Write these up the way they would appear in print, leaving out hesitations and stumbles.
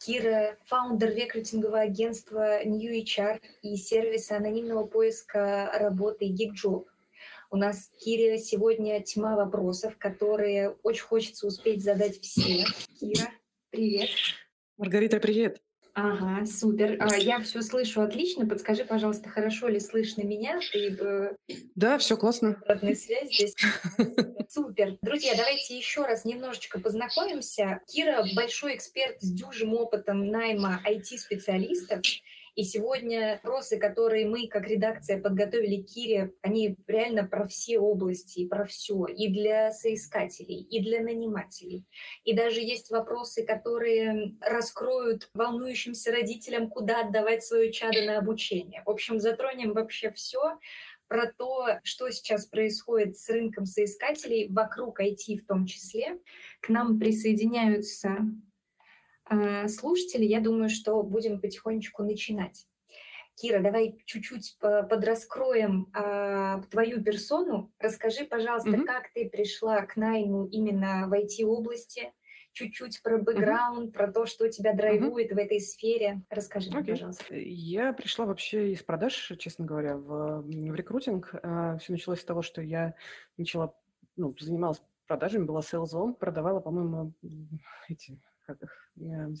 Кира, фаундер рекрутингового агентства New HR и сервиса анонимного поиска работы Geekjob. У нас, Кира, сегодня тьма вопросов, которые очень хочется успеть задать все. Кира, привет. Маргарита, привет. Ага, супер. Я все слышу отлично. Подскажи, пожалуйста, хорошо ли слышно меня? Ты... Да, все классно. Обратная связь здесь. Супер. Друзья, давайте еще раз немножечко познакомимся. Кира – большой эксперт с дюжим опытом найма IT-специалистов. И сегодня вопросы, которые мы, как редакция, подготовили Кире, они реально про все области, про все. И для соискателей, и для нанимателей. И даже есть вопросы, которые раскроют волнующимся родителям, куда отдавать свое чадо на обучение. В общем, затронем вообще все про то, что сейчас происходит с рынком соискателей, вокруг IT в том числе. К нам присоединяются... слушатели, я думаю, что будем потихонечку начинать. Кира, давай чуть-чуть подраскроем твою персону. Расскажи, пожалуйста, как ты пришла к найму именно в IT-области, чуть-чуть про бэкграунд, про то, что тебя драйвует в этой сфере. Расскажи мне, пожалуйста. Я пришла вообще из продаж, честно говоря, в рекрутинг. Все началось с того, что я начала, занималась продажами, была сейлзом, продавала, по-моему,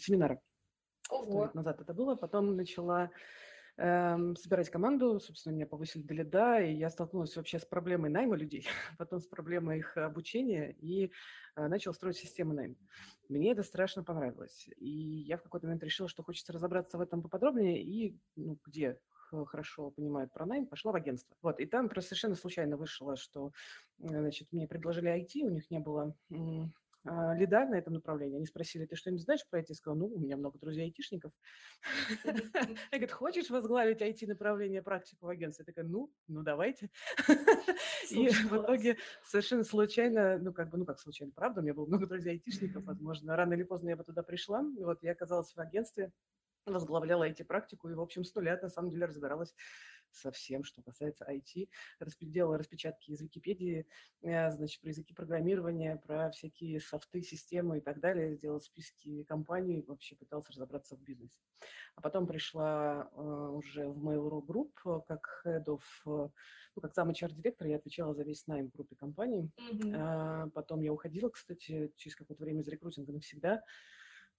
семинары. Сто лет назад это было. Потом начала собирать команду. Собственно, меня повысили до лида, и я столкнулась вообще с проблемой найма людей, потом с проблемой их обучения, и начала строить систему найма. Мне это страшно понравилось. И я в какой-то момент решила, что хочется разобраться в этом поподробнее, и где хорошо понимают про найм, пошла в агентство. И там просто совершенно случайно вышло, что мне предложили IT, у них не было... лида на этом направлении. Они спросили, ты что-нибудь знаешь про IT? Я сказала, у меня много друзей-айтишников. Они говорят, хочешь возглавить IT-направление практику в агентстве? Я такая, давайте. И в итоге совершенно случайно, случайно, правда, у меня было много друзей-айтишников, возможно, рано или поздно я бы туда пришла. И я оказалась в агентстве, возглавляла IT-практику и, в общем, 100 лет, на самом деле, разбиралась со всем, что касается IT. Делала распечатки из Википедии, про языки программирования, про всякие софты, системы и так далее. Делала списки компаний, вообще пыталась разобраться в бизнесе. А потом пришла уже в Mail.ru Group как Head of, как сам HR-директор, я отвечала за весь найм в группе компаний. Потом я уходила, кстати, через какое-то время из рекрутинга навсегда,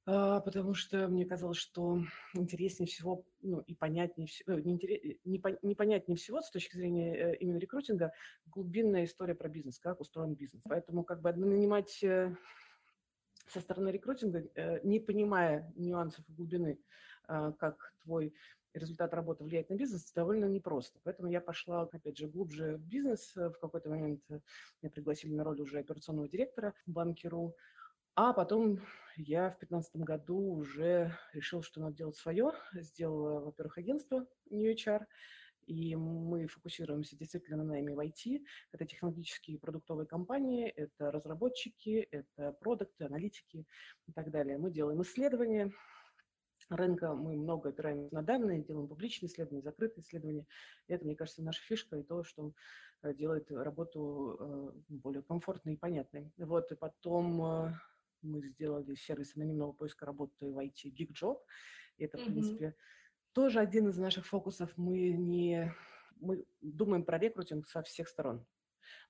потому что мне казалось, что интереснее всего, и понятнее всего, непонятнее всего с точки зрения именно рекрутинга, глубинная история про бизнес, как устроен бизнес. Поэтому нанимать со стороны рекрутинга, не понимая нюансов и глубины, как твой результат работы влияет на бизнес, довольно непросто. Поэтому я пошла, опять же, глубже в бизнес. В какой-то момент меня пригласили на роль уже операционного директора в банке.ру. А потом я в 2015 году уже решила, что надо делать свое. Сделала, во-первых, агентство New HR, и мы фокусируемся действительно на найме в IT. Это технологические и продуктовые компании, это разработчики, это продукты, аналитики и так далее. Мы делаем исследования рынка, мы много опираемся на данные, делаем публичные исследования, закрытые исследования. И это, мне кажется, наша фишка и то, что делает работу более комфортной и понятной. И потом... мы сделали сервис анонимного поиска работы в IT Geekjob. Это, в принципе, тоже один из наших фокусов. Мы думаем про рекрутинг со всех сторон.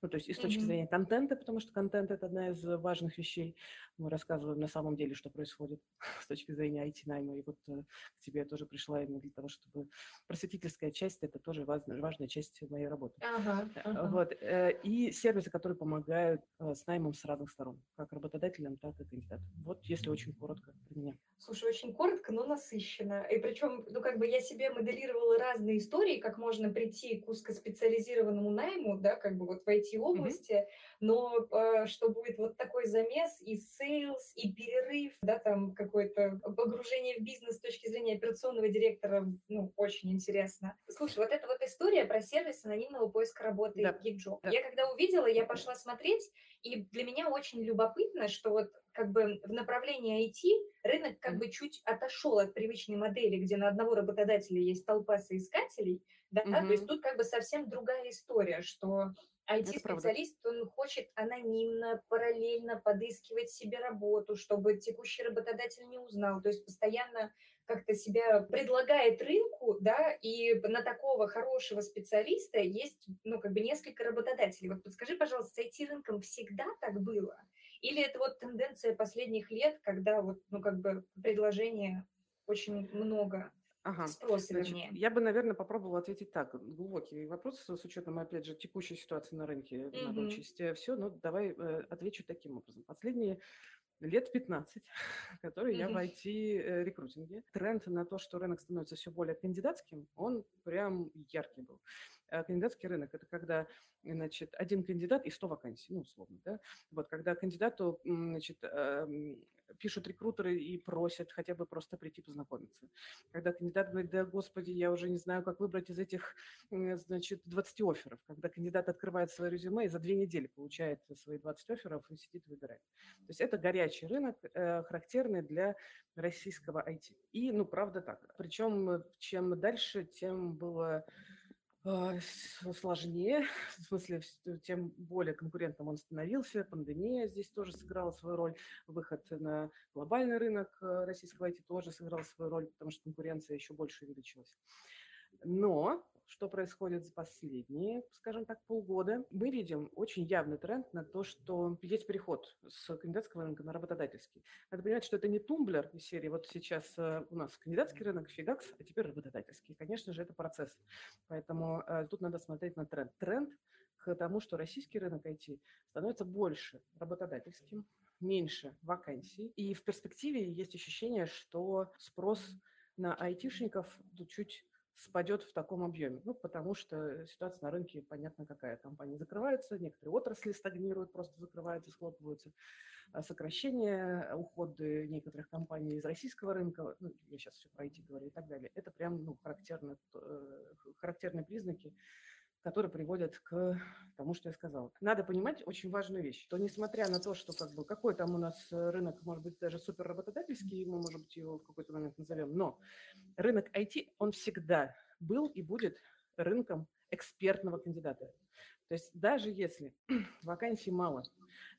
То есть и с точки зрения контента, потому что контент – это одна из важных вещей. Мы рассказываем на самом деле, что происходит с точки зрения IT-найма. И к тебе я тоже пришла именно для того, чтобы просветительская часть – это тоже важная часть моей работы. И сервисы, которые помогают с наймом с разных сторон, как работодателям, так и кандидатам. Если очень коротко про меня. Слушай, очень коротко, но насыщенно. И причем, я себе моделировала разные истории, как можно прийти к узкоспециализированному найму, в IT-области, но что будет такой замес и сейлс, и перерыв, какое-то погружение в бизнес с точки зрения операционного директора, очень интересно. Слушай, эта история про сервис анонимного поиска работы Geekjob. Да. Я когда увидела, я пошла смотреть, и для меня очень любопытно, что в направлении IT рынок чуть отошел от привычной модели, где на одного работодателя есть толпа соискателей, то есть тут совсем другая история, что IT-специалист, он хочет анонимно, параллельно подыскивать себе работу, чтобы текущий работодатель не узнал. То есть постоянно как-то себя предлагает рынку, да, и на такого хорошего специалиста есть, ну, как бы несколько работодателей. Вот подскажи, пожалуйста, с IT-рынком всегда так было? Или это вот тенденция последних лет, когда вот, ну, как бы предложения очень много? Ага. Значит, я бы, наверное, попробовала ответить так. Глубокий вопрос с учетом, опять же, текущей ситуации на рынке. Mm-hmm. Надо учесть все, но давай отвечу таким образом. Последние лет 15, которые mm-hmm. я в IT-рекрутинге, тренд на то, что рынок становится все более кандидатским, он прям яркий был. Кандидатский рынок – это когда, значит, один кандидат и 100 вакансий, ну, условно, да? Вот, когда кандидату, значит, пишут рекрутеры и просят хотя бы просто прийти познакомиться. Когда кандидат говорит: да, господи, я уже не знаю, как выбрать из этих, значит, 20 офферов. Когда кандидат открывает свое резюме и за 2 недели получает свои 20 офферов и сидит и выбирает. То есть это горячий рынок, характерный для российского IT. И, ну, правда так. Причем чем дальше, тем было сложнее, в смысле, тем более конкурентным он становился. Пандемия здесь тоже сыграла свою роль. Выход на глобальный рынок российского IT тоже сыграл свою роль, потому что конкуренция еще больше увеличилась. Но что происходит за последние, скажем так, полгода? Мы видим очень явный тренд на то, что есть переход с кандидатского рынка на работодательский. Надо понимать, что это не тумблер из серии «вот сейчас у нас кандидатский рынок, фигакс, а теперь работодательский». Конечно же, это процесс. Поэтому тут надо смотреть на тренд. Тренд к тому, что российский рынок IT становится больше работодательским, меньше вакансий. И в перспективе есть ощущение, что спрос на айтишников чуть спадет в таком объеме, ну, потому что ситуация на рынке, понятно, какая. Компании закрываются, некоторые отрасли стагнируют, просто закрываются, схлопываются. Сокращения, уходы некоторых компаний из российского рынка, ну, я сейчас все про IT говорю и так далее, это прям, ну, характерные признаки, которые приводят к тому, что я сказала. Надо понимать очень важную вещь, что несмотря на то, что как бы какой там у нас рынок, может быть, даже суперработодательский, мы, может быть, его в какой-то момент назовем, но рынок IT, он всегда был и будет рынком экспертного кандидата. То есть даже если вакансий мало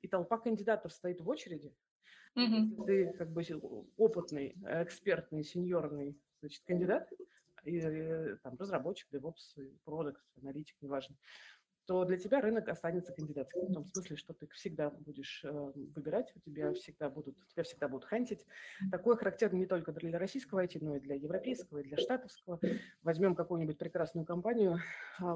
и толпа кандидатов стоит в очереди, mm-hmm. ты как бы опытный, экспертный, сеньорный, значит, кандидат, и там разработчик, девопс, продакт, аналитик, неважно, то для тебя рынок останется кандидатским. В том смысле, что ты всегда будешь выбирать, тебя всегда будут хантить. Такое характерно не только для российского IT, но и для европейского, и для штатовского. Возьмем какую-нибудь прекрасную компанию,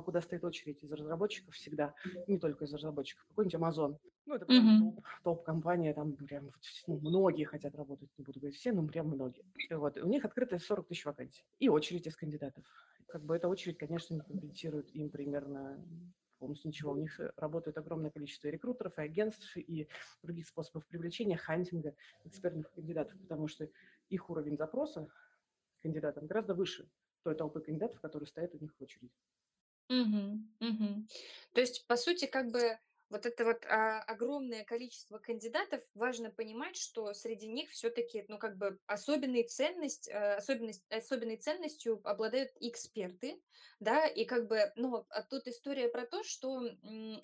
куда стоит очередь из разработчиков всегда, не только из разработчиков, какой-нибудь Amazon. Ну, это mm-hmm. топ-компания, там прям, ну, многие хотят работать, не буду говорить все, но прям многие. Вот. У них открыто 40 тысяч вакансий и очередь из кандидатов. Как бы эта очередь, конечно, не компенсирует им примерно полностью ничего. У них работает огромное количество рекрутеров, и агентств, и других способов привлечения, хантинга экспертных кандидатов, потому что их уровень запроса кандидатам гораздо выше той толпы кандидатов, которые стоят у них в очереди. Угу, угу. То есть, по сути, как бы вот это вот огромное количество кандидатов, важно понимать, что среди них все-таки, ну, как бы особенной ценностью обладают эксперты, да, и как бы, ну, тут история про то, что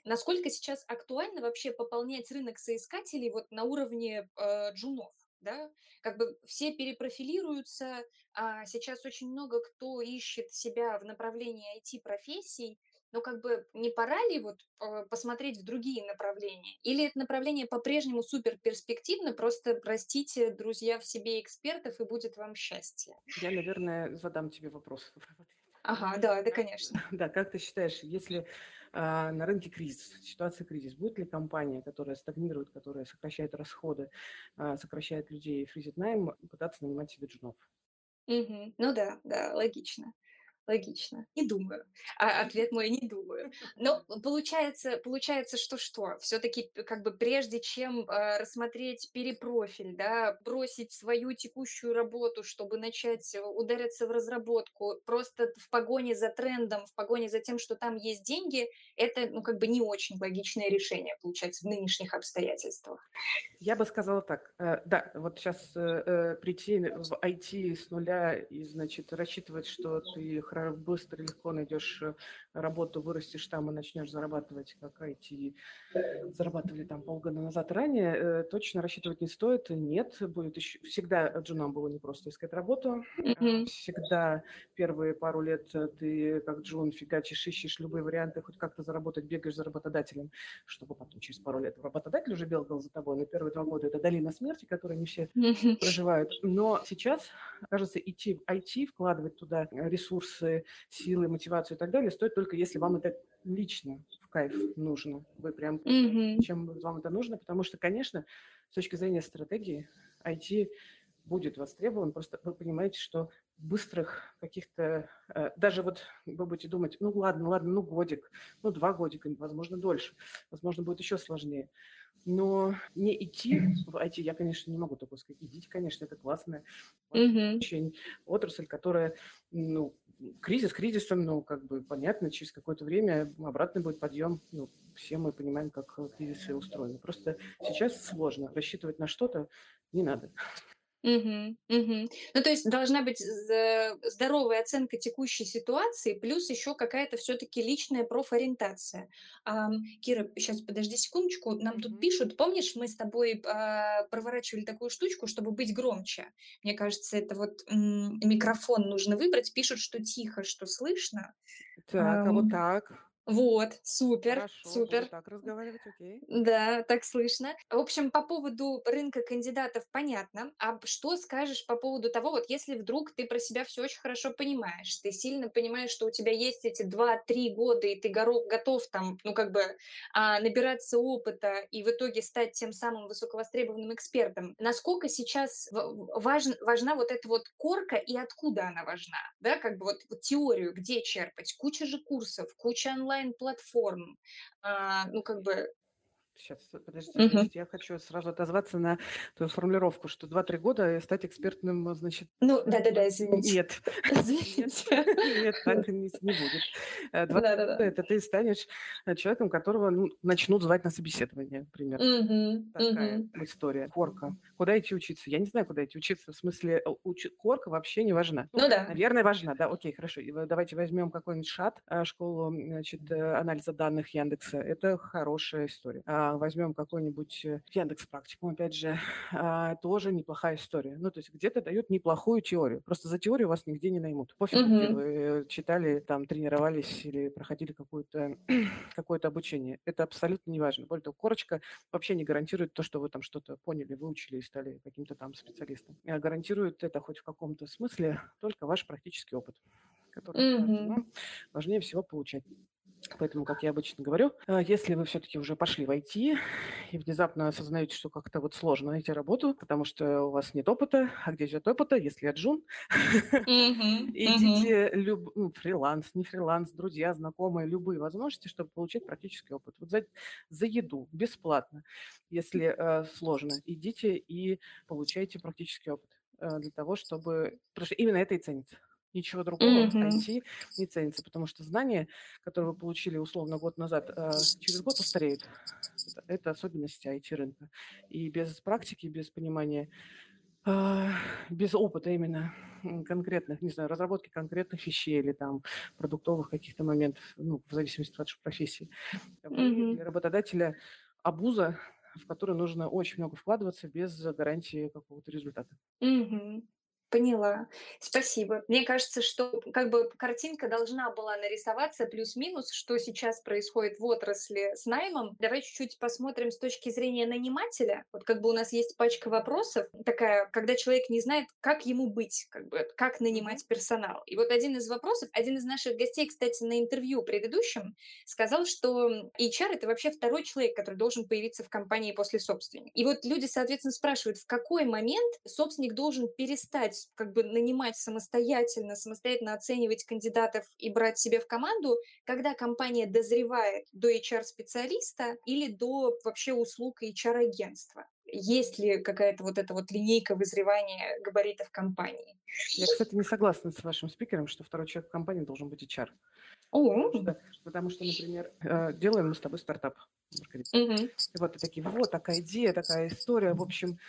насколько сейчас актуально вообще пополнять рынок соискателей вот на уровне джунов. Да, как бы все перепрофилируются, а сейчас очень много кто ищет себя в направлении IT-профессий, но как бы не пора ли вот посмотреть в другие направления? Или это направление по-прежнему супер перспективно, просто простите, друзья, в себе экспертов, и будет вам счастье? Я, наверное, задам тебе вопрос. Ага, да, да, конечно. Да, как ты считаешь, если на рынке кризис, ситуация кризис, будет ли компания, которая стагнирует, которая сокращает расходы, сокращает людей и фризит найм, пытаться нанимать себе джунов? Угу. Ну да, да, логично. Логично. Не думаю. А ответ мой – не думаю. Но получается, что все-таки как бы прежде чем рассмотреть перепрофиль, да, бросить свою текущую работу, чтобы начать удариться в разработку, просто в погоне за трендом, в погоне за тем, что там есть деньги, это, ну, как бы не очень логичное решение, получается, в нынешних обстоятельствах. Я бы сказала так. Да, вот сейчас прийти в IT с нуля и, значит, рассчитывать, что ты быстро, легко найдешь работу, вырастешь там и начнешь зарабатывать, как IT зарабатывали там полгода назад ранее, точно рассчитывать не стоит. Нет, будет еще... Всегда джунам было непросто искать работу. Mm-hmm. Всегда первые пару лет ты, как джун, фигачишь, ищешь любые варианты, хоть как-то заработать, бегаешь за работодателем, чтобы потом через пару лет работодатель уже бегал за тобой. Но первые 2 года это долина смерти, которую не все mm-hmm. проживают. Но сейчас, кажется, идти в IT, вкладывать туда ресурсы, силы, мотивацию и так далее, стоит только если вам это лично в кайф нужно. Вы прям, mm-hmm. чем вам это нужно, потому что, конечно, с точки зрения стратегии, IT будет востребован, просто вы понимаете, что быстрых каких-то, даже вот вы будете думать, ну ладно, ну годик, ну 2 годика, возможно, дольше, возможно, будет еще сложнее. Но не идти в IT, я, конечно, не могу такого сказать. Идите, конечно, это классная mm-hmm. очень отрасль, которая, ну, кризис кризисом, ну, как бы, понятно, через какое-то время обратно будет подъем. Ну, все мы понимаем, как кризисы устроены. Просто сейчас сложно. Рассчитывать на что-то не надо. Угу, угу. Ну, то есть должна быть здоровая оценка текущей ситуации, плюс еще какая-то все-таки личная профориентация. Кира, сейчас подожди секундочку, нам тут пишут, помнишь, мы с тобой проворачивали такую штучку, чтобы быть громче? Мне кажется, это вот микрофон нужно выбрать, пишут, что тихо, что слышно. Так, вот так. Вот, супер, хорошо, супер. Так разговаривать, окей. Да, так слышно. В общем, по поводу рынка кандидатов понятно. А что скажешь по поводу того, вот если вдруг ты про себя все очень хорошо понимаешь, ты сильно понимаешь, что у тебя есть эти 2-3 года, и ты готов там, ну как бы набираться опыта и в итоге стать тем самым высоковостребованным экспертом. Насколько сейчас важна вот эта вот корка и откуда она важна? Да, как бы вот теорию где черпать? Куча же курсов, куча онлайн платформ, ну как бы... Сейчас, подожди, uh-huh. я хочу сразу отозваться на твою формулировку, что 2-3 года и стать экспертным, значит... Ну, да-да-да, извините. Нет. Извините. Нет, так не будет. 2-3 года – это ты станешь человеком, которого начнут звать на собеседование, например. Uh-huh. Такая uh-huh. история. Корка. Куда идти учиться? Я не знаю, куда идти учиться. В смысле, корка вообще не важна. Ну да. Наверное, важна. Да, окей, хорошо. Давайте возьмем какой-нибудь ШАТ, школу, значит, анализа данных Яндекса. Это хорошая история. Возьмем какой-нибудь Яндекс.Практикум, опять же, тоже неплохая история. Ну, то есть где-то дают неплохую теорию. Просто за теорию вас нигде не наймут. Пофиг, угу. где вы читали, там, тренировались или проходили какое-то обучение. Это абсолютно не важно. Более того, корочка вообще не гарантирует то, что вы там что-то поняли, выучили и стали каким-то там специалистом. Гарантирует это хоть в каком-то смысле только ваш практический опыт, который угу. важнее всего получать. Поэтому, как я обычно говорю, если вы все-таки уже пошли в IT и внезапно осознаете, что как-то вот сложно найти работу, потому что у вас нет опыта, а где взять опыта, если я джун, идите фриланс, не фриланс, друзья, знакомые, любые возможности, чтобы получить практический опыт. Вот за еду бесплатно, если сложно, идите и получайте практический опыт для того, чтобы... Потому что именно это и ценится. Ничего другого в IT не ценится, потому что знания, которые вы получили условно год назад, через год устареют. Это особенности IT-рынка. И без практики, без понимания, без опыта именно конкретных, не знаю, разработки конкретных вещей или там продуктовых каких-то моментов, ну, в зависимости от вашей профессии, для работодателя обуза, в которую нужно очень много вкладываться без гарантии какого-то результата. Поняла. Спасибо. Мне кажется, что как бы картинка должна была нарисоваться плюс-минус, что сейчас происходит в отрасли с наймом. Давай чуть-чуть посмотрим с точки зрения нанимателя. Вот как бы у нас есть пачка вопросов такая, когда человек не знает, как ему быть, как бы, как нанимать персонал. И вот один из вопросов, один из наших гостей, кстати, на интервью предыдущем сказал, что HR — это вообще второй человек, который должен появиться в компании после собственника. И вот люди, соответственно, спрашивают, в какой момент собственник должен перестать как бы нанимать самостоятельно оценивать кандидатов и брать себе в команду, когда компания дозревает до HR-специалиста или до вообще услуг HR-агентства? Есть ли какая-то вот эта вот линейка вызревания габаритов компании? Я, кстати, не согласна с вашим спикером, что второй человек в компании должен быть HR. Потому что, например, делаем мы с тобой стартап, Маргарита. И вот такие, вот такая идея, такая история. В общем,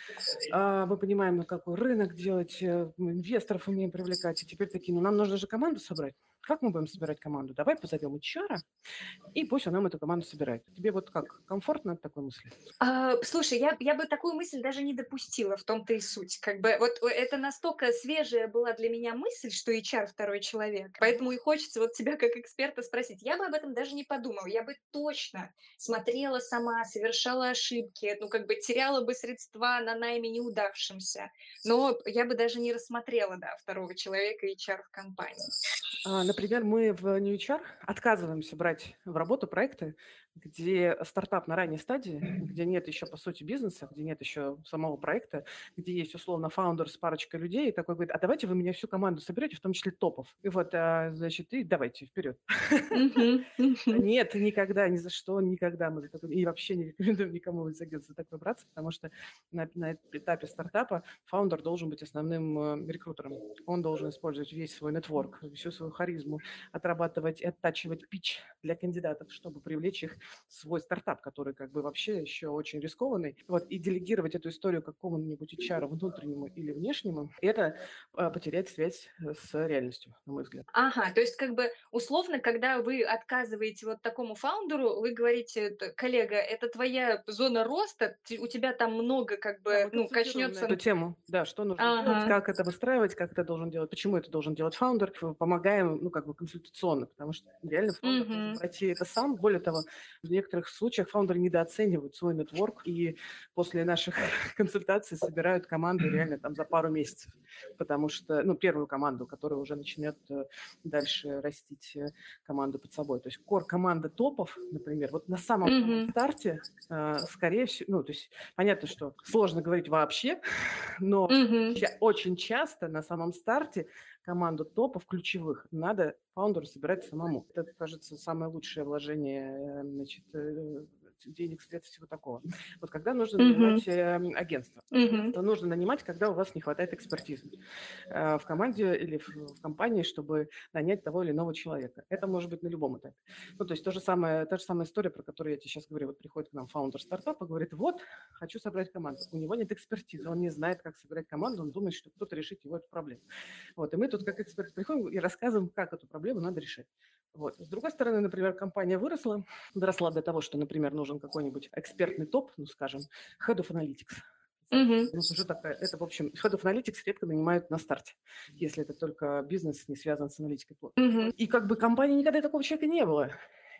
мы понимаем, на какой рынок делать, инвесторов умеем привлекать. И теперь такие, нам нужно же команду собрать. Как мы будем собирать команду? Давай позовем HR, и пусть он нам эту команду собирает. Тебе вот как, комфортно от такой мысли? Слушай, я бы такую мысль даже не допустила, в том-то и суть. Как бы вот это настолько свежая была для меня мысль, что HR второй человек. Поэтому и хочется вот тебя как эксперта спросить. Я бы об этом даже не подумала. Я бы точно смотрела сама, совершала ошибки, ну как бы теряла бы средства на найме неудавшимся. Но я бы даже не рассмотрела, да, второго человека HR в компании. Например, мы в New HR отказываемся брать в работу проекты, где стартап на ранней стадии, где нет еще, по сути, бизнеса, где нет еще самого проекта, где есть, условно, фаундер с парочкой людей, и такой говорит, а давайте вы меня всю команду соберете, в том числе топов. И вот, значит, и давайте, вперед. Нет, никогда, ни за что, никогда. Мы и вообще не рекомендуем никому из агентств за такое браться, потому что на этапе стартапа фаундер должен быть основным рекрутером. Он должен использовать весь свой нетворк, всю свою харизму, отрабатывать и оттачивать питч для кандидатов, чтобы привлечь их в свой стартап, который как бы вообще еще очень рискованный. Вот, и делегировать эту историю какому-нибудь HR внутреннему или внешнему, это потерять связь с реальностью, на мой взгляд. Ага, то есть как бы условно, когда вы отказываете вот такому фаундеру, вы говорите, коллега, это твоя зона роста, у тебя там много как бы, ну, качнется... Эту тему, да, что нужно делать, как это выстраивать, как это должен делать, почему это должен делать фаундер, помогаем, ну, как бы консультационно, потому что реально фаундер должен пройти это сам. Более того, в некоторых случаях фаундеры недооценивают свой нетворк и после наших консультаций собирают команду реально там за пару месяцев, потому что, ну, первую команду, которая уже начнет дальше растить команду под собой. То есть кор-команда топов, например, вот на самом старте, скорее всего, ну, то есть понятно, что сложно говорить вообще, но очень часто на самом старте команду топов ключевых надо фаундеру собирать самому. Это, кажется, самое лучшее вложение, значит, денег, средств, всего такого. Вот когда нужно нанимать агентство, то нужно нанимать, когда у вас не хватает экспертизы в команде или в компании, чтобы нанять того или иного человека. Это может быть на любом этапе. Ну, то есть та же самая история, про которую я тебе сейчас говорю. Вот приходит к нам фаундер стартапа, говорит, вот, хочу собрать команду. У него нет экспертизы, он не знает, как собирать команду, он думает, что кто-то решит его эту проблему. Вот, и мы тут как эксперты приходим и рассказываем, как эту проблему надо решать. Вот. С другой стороны, например, компания доросла до того, что, например, нужен какой-нибудь экспертный топ, ну, скажем, Head of Analytics. У нас уже такая, это, в общем, Head of Analytics редко нанимают на старте, если это только бизнес не связан с аналитикой. И как бы компании никогда такого человека не было.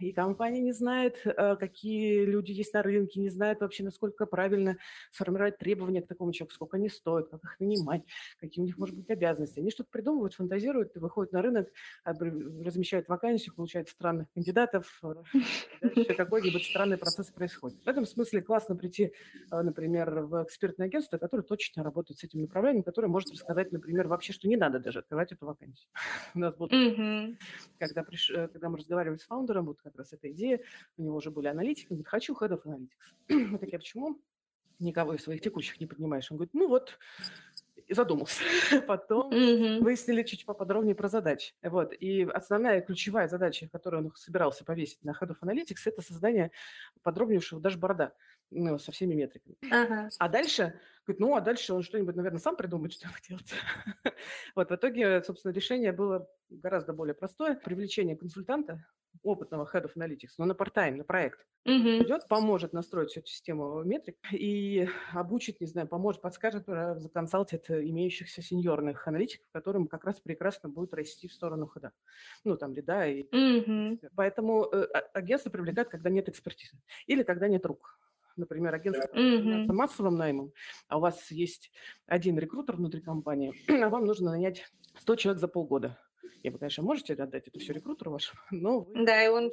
И компания не знает, какие люди есть на рынке, не знает вообще, насколько правильно сформировать требования к такому человеку, сколько они стоят, как их нанимать, какие у них, может быть, обязанности. Они что-то придумывают, фантазируют, выходят на рынок, размещают вакансию, получают странных кандидатов, дальше какой-нибудь странный процесс происходит. В этом смысле классно прийти, например, в экспертное агентство, которое точно работает с этим направлением, которое может рассказать, например, вообще, что не надо даже открывать эту вакансию. У нас будут, когда мы разговаривали с фаундером, вот как раз эта идея, у него уже были аналитики, он говорит, хочу Head of Analytics. Мы такие, а почему никого из своих текущих не поднимаешь? Он говорит, ну вот, задумался. Потом выяснили чуть поподробнее про задачи. Вот. И основная ключевая задача, которую он собирался повесить на Head of Analytics, это создание подробнейшего дашборда, ну, со всеми метриками. А дальше... Говорит, ну, а дальше он что-нибудь, наверное, сам придумает, что делать. Вот, в итоге, собственно, решение было гораздо более простое. Привлечение консультанта, опытного Head of Analytics, но на part-time, на проект. Идет, поможет настроить всю эту систему метрик и обучит, не знаю, поможет, подскажет, законсалтит имеющихся сеньорных аналитиков, которым как раз прекрасно будет расти в сторону хода. Ну, там, лида. И... Поэтому агентство привлекает, когда нет экспертизы или когда нет рук. Например, агентство занимается массовым наймом, а у вас есть один рекрутер внутри компании, а вам нужно нанять 100 человек за полгода. И вы, конечно, можете отдать это все рекрутеру вашему, но вы... Да, и он...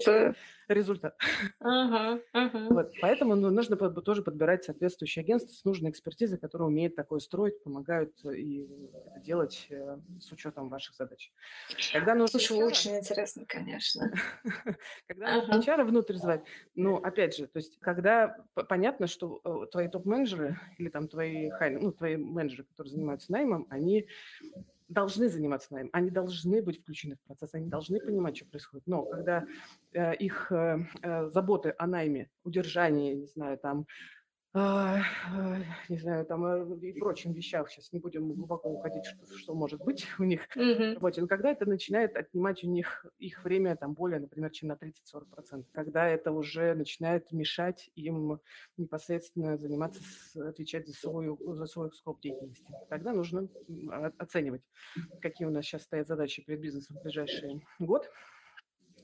Результат. Вот. Поэтому нужно тоже подбирать соответствующее агентство с нужной экспертизой, которое умеет такое строить, помогают и это делать с учетом ваших задач. Когда нужно... Слушай, очень интересно, конечно. Когда нужно HR внутрь звать, ну, опять же, то есть, когда понятно, что твои топ-менеджеры или там твои менеджеры, которые занимаются наймом, они... должны заниматься наймом, они должны быть включены в процесс, они должны понимать, что происходит. Но когда их заботы о найме, удержании, не знаю, там, не знаю, там и прочим вещах. Сейчас не будем глубоко уходить, что может быть у них в работе. Но когда это начинает отнимать у них их время там, более, например, чем на 30-40%, когда это уже начинает мешать им непосредственно заниматься, отвечать за свой скоп деятельности. Тогда нужно оценивать, какие у нас сейчас стоят задачи перед бизнесом в ближайший год.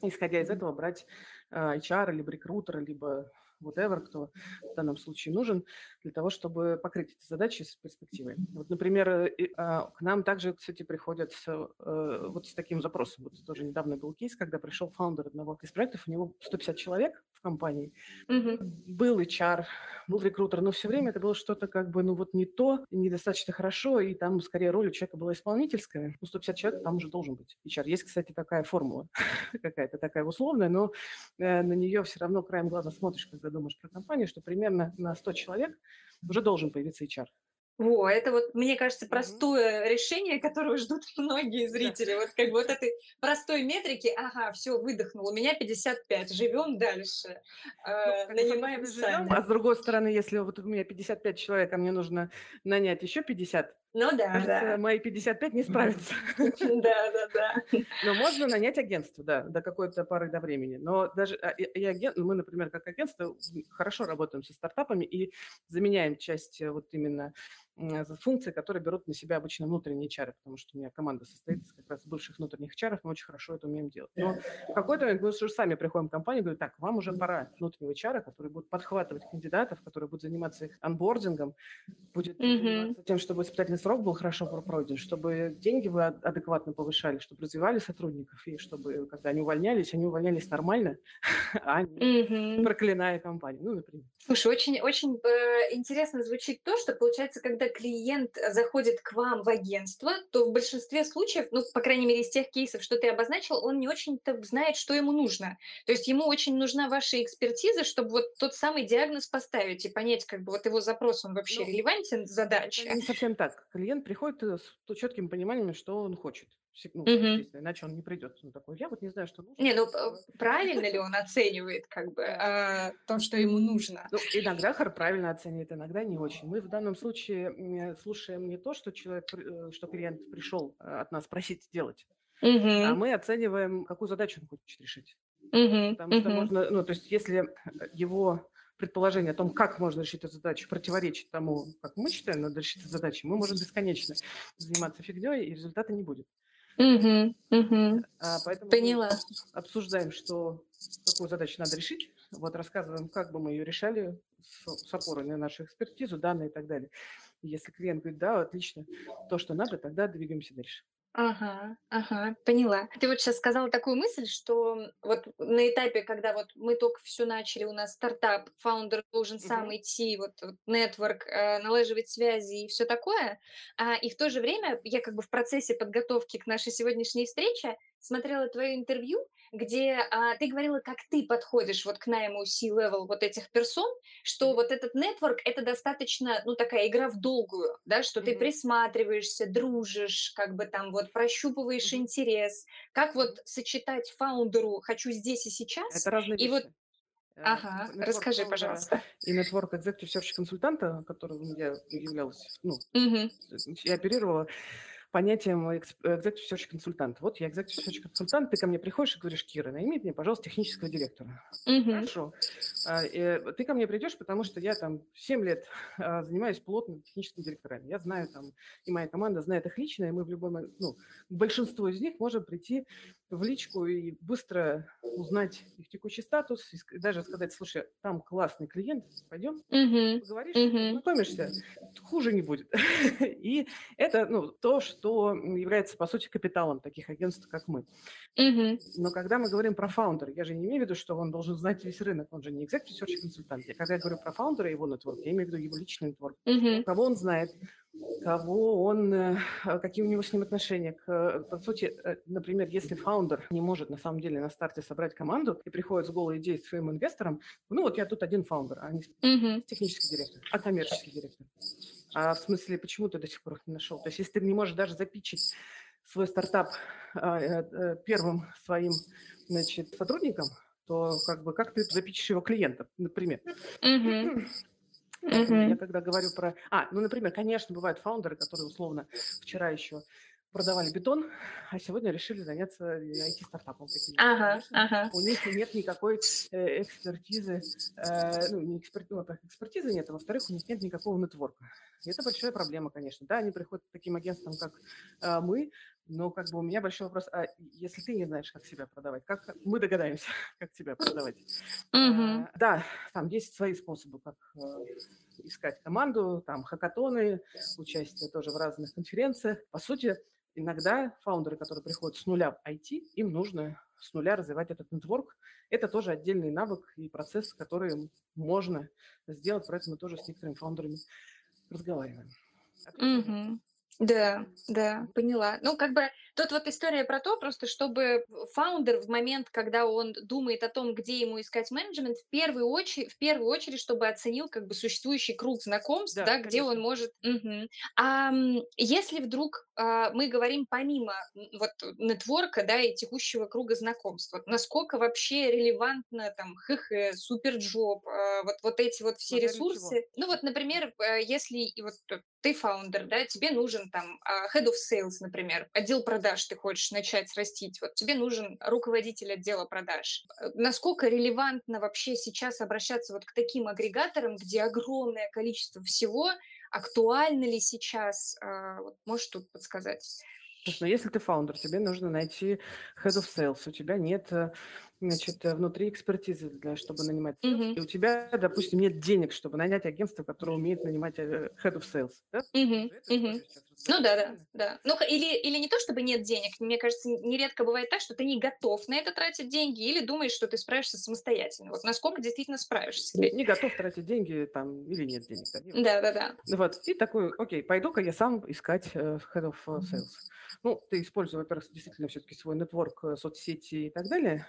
Исходя из этого, брать HR, либо рекрутера, либо whatever, кто в данном случае нужен, для того, чтобы покрыть эти задачи с перспективой. Вот, например, к нам также, кстати, приходят вот с таким запросом. Вот тоже недавно был кейс, когда пришел фаундер одного из проектов, у него 150 человек в компании. Mm-hmm. Был HR, был рекрутер, но все время это было что-то как бы, ну вот не то, недостаточно хорошо, и там скорее роль у человека была исполнительская. Ну, 150 человек там уже должен быть HR. Есть, кстати, такая формула, какая-то такая условная, но на нее все равно краем глаза смотришь, когда думаешь про компанию, что примерно на 100 человек уже должен появиться HR. Во, это вот, мне кажется, простое решение, которое ждут многие зрители. Да. Вот как бы вот этой простой метрики, ага, все, выдохнул, у меня 55, живем дальше, нанимаем сами. А с другой стороны, если вот у меня 55 человек, а мне нужно нанять еще 50, ну да, кажется, да. Мои 55 не справятся. Да. Но можно нанять агентство, да, до какой-то поры до времени. Но даже мы, например, как агентство хорошо работаем со стартапами и заменяем часть вот именно функции, которые берут на себя обычно внутренние HR, потому что у меня команда состоит из как раз бывших внутренних HR, мы очень хорошо это умеем делать. Но в какой-то момент мы уже сами приходим в компанию и говорим, так, вам уже пора внутреннего HR, который будет подхватывать кандидатов, который будет заниматься их анбордингом, будет заниматься тем, чтобы испытательный срок был хорошо пройден, чтобы деньги вы адекватно повышали, чтобы развивали сотрудников, и чтобы, когда они увольнялись нормально, а не проклиная компанию, ну, например. Слушай, очень интересно звучит то, что, получается, когда клиент заходит к вам в агентство, то в большинстве случаев, ну, по крайней мере, из тех кейсов, что ты обозначил, он не очень-то знает, что ему нужно. То есть ему очень нужна ваша экспертиза, чтобы вот тот самый диагноз поставить и понять, как бы вот его запрос, он вообще релевантен, задача. Не совсем так. Клиент приходит с четким пониманием, что он хочет. Ну, иначе он не придет. Он такой, я вот не знаю, что нужно. Не, ну, правильно ли он оценивает, как бы, то, что ему нужно? Ну, иногда правильно оценивает, иногда не очень. Мы в данном случае слушаем не то, что клиент пришел от нас просить делать, а мы оцениваем, какую задачу он хочет решить. Потому что можно, ну, то есть если его предположение о том, как можно решить эту задачу, противоречит тому, как мы считаем, надо решить эту задачу, мы можем бесконечно заниматься фигней, и результата не будет. Поэтому поняла. Обсуждаем, какую задачу надо решить, вот рассказываем, как бы мы ее решали с опорой на нашу экспертизу, данные и так далее. Если клиент говорит, да, отлично, то, что надо, тогда двигаемся дальше. Ага, поняла. Ты вот сейчас сказала такую мысль, что вот на этапе, когда вот мы только все начали, у нас стартап, фаундер должен сам идти, вот нетворк, налаживать связи и все такое, и в то же время я как бы в процессе подготовки к нашей сегодняшней встрече смотрела твое интервью, где ты говорила, как ты подходишь вот к найму C-level вот этих персон, что вот этот нетворк — это достаточно, ну, такая игра в долгую, да, что ты присматриваешься, дружишь, как бы там вот прощупываешь интерес. Как вот сочетать фаундеру «хочу здесь и сейчас»? Это разные вещи. Ага, расскажи, пожалуйста. И нетворк executive search консультанта, которым я являлась, я оперировала понятием executive search консультант. Вот я executive search консультант, ты ко мне приходишь и говоришь, Кира, найми мне, пожалуйста, технического директора. Хорошо. Ты ко мне придешь, потому что я там 7 лет занимаюсь плотно техническим директорами. Я знаю там, и моя команда знает их лично, и мы в любом, ну, большинство из них можем прийти в личку и быстро узнать их текущий статус, и даже сказать, слушай, там классный клиент, пойдем, поговоришь, познакомишься, хуже не будет. И это, ну, то, что является, по сути, капиталом таких агентств, как мы. Но когда мы говорим про фаундера, я же не имею в виду, что он должен знать весь рынок, он же не executive search консультант. Когда я говорю про фаундера и его нетворк, я имею в виду его личный нетворк. Кого он знает, какие у него с ним отношения. По сути, например, если фаундер не может на самом деле на старте собрать команду и приходит с голой идеей своим инвесторам, ну вот я тут один фаундер, а не технический директор, а коммерческий директор. А в смысле, почему ты до сих пор их не нашел? То есть если ты не можешь даже запичить свой стартап первым своим, значит, сотрудникам, то как бы как ты запичишь его клиентам, например. Я когда говорю про... например, конечно, бывают фаундеры, которые условно вчера еще продавали бетон, а сегодня решили заняться IT-стартапом. У них нет никакой экспертизы, экспертизы нет, а во-вторых, у них нет никакого нетворка. И это большая проблема, конечно. Да, они приходят к таким агентствам, как мы, но как бы у меня большой вопрос, а если ты не знаешь, как себя продавать, как мы догадаемся, как тебя продавать? Да, там есть свои способы, как искать команду, там хакатоны, участие тоже в разных конференциях. По сути, иногда фаундеры, которые приходят с нуля в IT, им нужно с нуля развивать этот нетворк. Это тоже отдельный навык и процесс, который можно сделать, поэтому мы тоже с некоторыми фаундерами разговариваем. Да, да, поняла. Тут история про то, просто чтобы фаундер в момент, когда он думает о том, где ему искать менеджмент, в первую очередь, чтобы оценил существующий круг знакомств, да, где он может... А если вдруг мы говорим помимо нетворка, и текущего круга знакомств, насколько вообще релевантно SuperJob, эти все ресурсы? Например, если ты фаундер, тебе нужен head of sales, например, отдел продаж, ты хочешь начать растить, тебе нужен руководитель отдела продаж. Насколько релевантно вообще сейчас обращаться к таким агрегаторам, где огромное количество всего, актуально ли сейчас? Можешь тут подсказать? Слушай, если ты фаундер, тебе нужно найти head of sales, у тебя нет... внутри экспертизы, чтобы нанимать. И у тебя, допустим, нет денег, чтобы нанять агентство, которое умеет нанимать head of sales. Да? Да. Или не то, чтобы нет денег. Мне кажется, нередко бывает так, что ты не готов на это тратить деньги или думаешь, что ты справишься самостоятельно. Насколько действительно справишься? Не готов тратить деньги или нет денег. И такой, окей, пойду-ка я сам искать head of sales. Ты используй, во-первых, действительно все-таки свой нетворк, соцсети и так далее.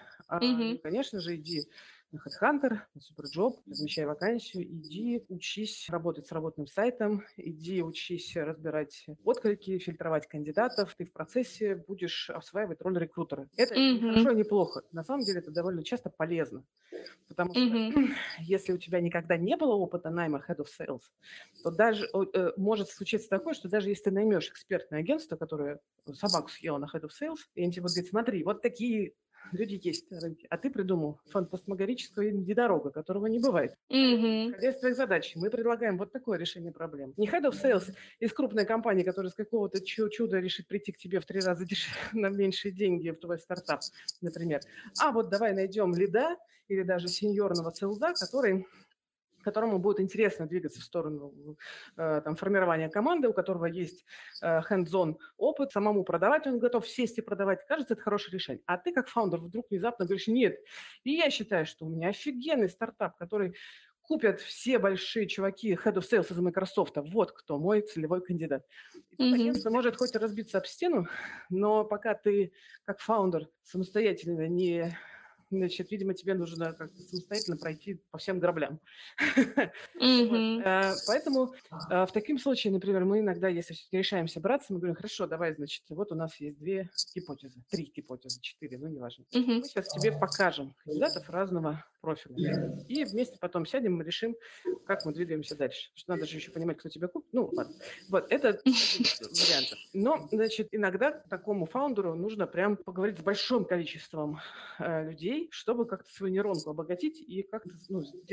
Конечно же, иди на HeadHunter, на SuperJob, размещай вакансию, иди учись работать с работным сайтом, иди учись разбирать отклики, фильтровать кандидатов. Ты в процессе будешь осваивать роль рекрутера. Это не хорошо и не плохо. На самом деле это довольно часто полезно, потому что если у тебя никогда не было опыта найма head of sales, то даже может случиться такое, что даже если ты наймешь экспертное агентство, которое собаку съело на head of sales, и они тебе будут говорить, смотри, такие... люди есть на рынке, а ты придумал фантасмагорического единорога, которого не бывает. Исходя из твоих задач, мы предлагаем такое решение проблем. Не head of sales из крупной компании, которая с какого-то чуда решит прийти к тебе в 3 раза на меньшие деньги в твой стартап, например. А давай найдем лида или даже сеньорного сейлза, которому будет интересно двигаться в сторону формирования команды, у которого есть hands-on опыт, самому продавать, он готов сесть и продавать. Кажется, это хорошее решение. А ты как фаундер вдруг внезапно говоришь, нет. И я считаю, что у меня офигенный стартап, который купят все большие чуваки head of sales из Microsoft. Вот кто мой целевой кандидат. Агентство может хоть разбиться об стену, но пока ты как фаундер самостоятельно не... видимо, тебе нужно как-то самостоятельно пройти по всем граблям. Поэтому в таком случае, например, мы иногда, если все-таки решаемся браться, мы говорим, хорошо, давай, у нас есть 3 гипотезы, 4, неважно. Мы сейчас тебе покажем кандидатов разного профиля. И вместе потом сядем, мы решим, как мы двигаемся дальше. Что надо же еще понимать, кто тебя купит. Ладно. Это вариант. Но, иногда такому фаундеру нужно прям поговорить с большим количеством людей, чтобы как-то свою нейронку обогатить и как-то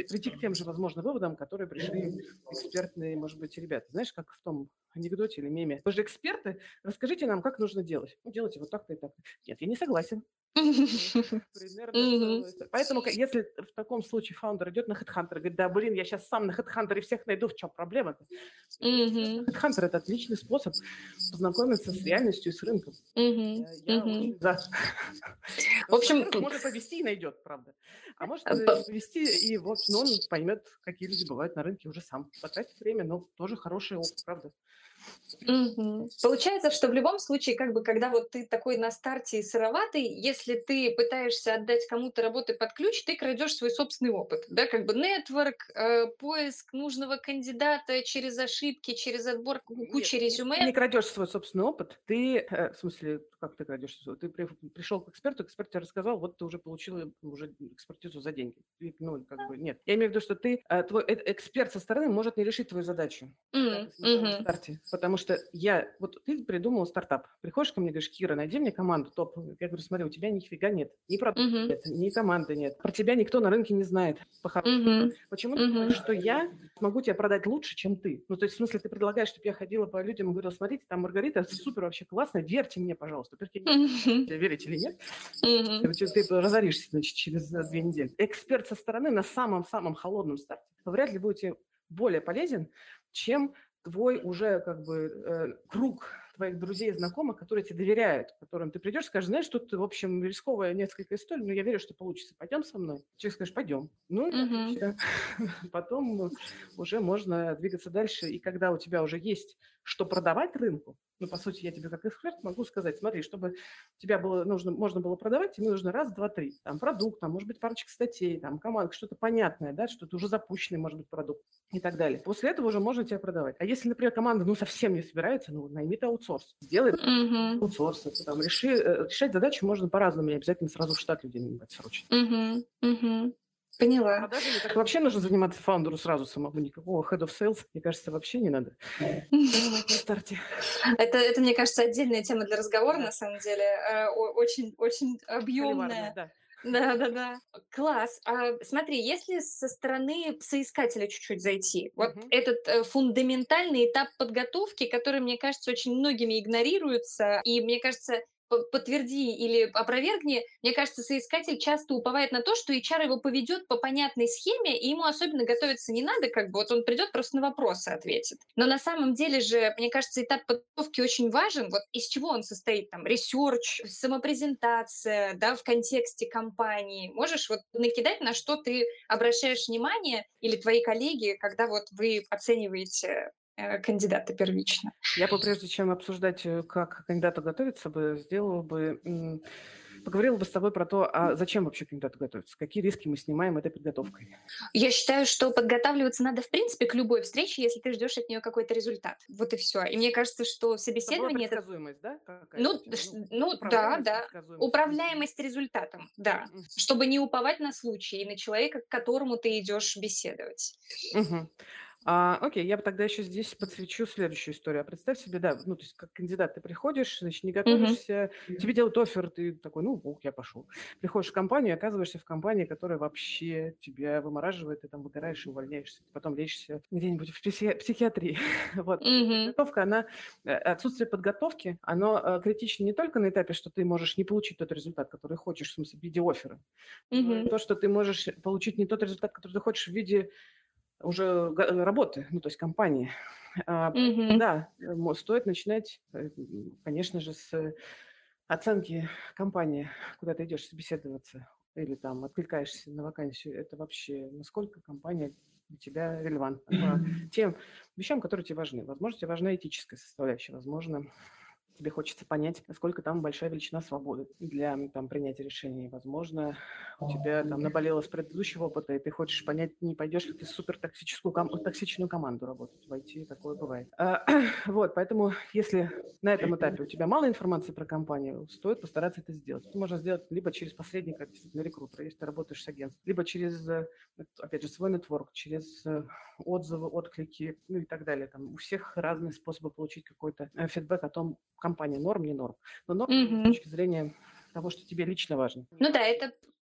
прийти к тем же, возможно, выводам, которые пришли экспертные, может быть, ребята. Знаешь, как в том анекдоте или меме. Вы же эксперты, расскажите нам, как нужно делать. Делайте так-то и так-то. Нет, я не согласен. Поэтому, если в таком случае фаундер идет на HeadHunter, говорит, я сейчас сам на HeadHunter всех найду, в чем проблема-то? HeadHunter – это отличный способ познакомиться с реальностью и с рынком. Я очень за. В общем, может повести и найдет, правда. А может повести, и он поймет, какие люди бывают на рынке уже сам. Потратит время, но тоже хороший опыт, правда. Угу. Получается, что в любом случае, как бы, когда вот ты такой на старте и сыроватый, если ты пытаешься отдать кому-то работы под ключ, ты крадешь свой собственный опыт, да, как бы нетворк, поиск нужного кандидата через ошибки, через отбор кучи резюме. Ты не крадешь свой собственный опыт, ты, в смысле, как ты крадешь? Ты пришел к эксперту, эксперт тебе рассказал, вот ты уже получил уже экспертизу за деньги. И, ну, как бы, нет. Я имею в виду, что ты, твой эксперт со стороны может не решить твою задачу. На старте, потому что ты придумала стартап. Приходишь ко мне, говоришь: Кира, найди мне команду топ. Я говорю: смотри, у тебя нифига нет. Ни продукта нет, ни команды нет. Про тебя никто на рынке не знает. По-хорошему. Почему ты думаешь, что я могу тебя продать лучше, чем ты? Ну, то есть, в смысле, ты предлагаешь, чтобы я ходила по людям и говорила: смотрите, там Маргарита супер вообще классная, верьте мне, пожалуйста. Верить или нет? Ты разоришься, значит, через 2 недели. Эксперт со стороны на самом-самом холодном старте вряд ли будет тебе более полезен, чем твой уже как бы круг твоих друзей и знакомых, которые тебе доверяют, которым ты придешь, скажешь: знаешь, тут, в общем, рисковая несколько историй, но я верю, что получится. Пойдем со мной? Человек скажешь: пойдем. Ну, потом уже можно двигаться дальше. И когда у тебя уже есть, что продавать рынку, ну, по сути, я тебе как эксперт могу сказать: смотри, чтобы тебя было нужно, можно было продавать, тебе нужно 1, 2, 3. Там продукт, там, может быть, парочка статей, там, команда, что-то понятное, да, что-то уже запущенный, может быть, продукт и так далее. После этого уже можно тебя продавать. А если, например, команда, ну, совсем не собирается, ну, найми аутсорс. Сделай аутсорс. Там, решать задачу можно по-разному, не обязательно сразу в штат людей нанимать срочно. Поняла. Продажами так вообще нужно заниматься фаундеру сразу самому. Никакого head of sales, мне кажется, вообще не надо. Это, мне кажется, отдельная тема для разговора, на самом деле. Очень объемная. Да. Класс. Смотри, если со стороны соискателя чуть-чуть зайти, вот этот фундаментальный этап подготовки, который, мне кажется, очень многими игнорируется, и, мне кажется, подтверди или опровергни, мне кажется, соискатель часто уповает на то, что HR его поведет по понятной схеме, и ему особенно готовиться не надо, как бы вот он придет, просто на вопросы ответит. Но на самом деле же, мне кажется, этап подготовки очень важен, вот из чего он состоит, там, ресерч, самопрезентация, да, в контексте компании. Можешь вот накидать, на что ты обращаешь внимание или твои коллеги, когда вот вы оцениваете кандидата первично? Я бы, прежде чем обсуждать, как кандидату готовиться, поговорила бы с тобой про то, а зачем вообще кандидату готовиться, какие риски мы снимаем этой подготовкой. Я считаю, что подготавливаться надо, в принципе, к любой встрече, если ты ждешь от нее какой-то результат. Вот и все. И мне кажется, что собеседование... Предсказуемость, да? Управляемость результатом, да. Чтобы не уповать на случай и на человека, к которому ты идешь беседовать. Окей, я бы тогда еще здесь подсвечу следующую историю. Представь себе, то есть как кандидат ты приходишь, значит, не готовишься, тебе делают оффер, ты такой: ну, я пошел. Приходишь в компанию, оказываешься в компании, которая вообще тебя вымораживает, ты там выгораешь и увольняешься, потом лечишься где-нибудь в психиатрии. Подготовка, отсутствие подготовки, оно критично не только на этапе, что ты можешь не получить тот результат, который хочешь, в смысле, в виде оффера, то, что ты можешь получить не тот результат, который ты хочешь в виде уже работы, ну, то есть компании. Да, стоит начинать, конечно же, с оценки компании, куда ты идешь собеседоваться или там откликаешься на вакансию. Это вообще насколько компания для тебя релевантна по тем вещам, которые тебе важны. Возможно, тебе важна этическая составляющая, возможно, тебе хочется понять, насколько там большая величина свободы для там принятия решений. Возможно, у тебя там наболело с предыдущего опыта, и ты хочешь понять, не пойдешь ли ты в супертоксичную команду работать. Войти, такое бывает. Поэтому, если на этом этапе у тебя мало информации про компанию, стоит постараться это сделать. Это можно сделать либо через посредника, действительно, рекрутера, если ты работаешь с агентством, либо через, опять же, свой нетворк, через отзывы, отклики, ну и так далее. Там у всех разные способы получить какой-то фидбэк о том, компания норм, не норм. Но норм с точки зрения того, что тебе лично важно. Ну да,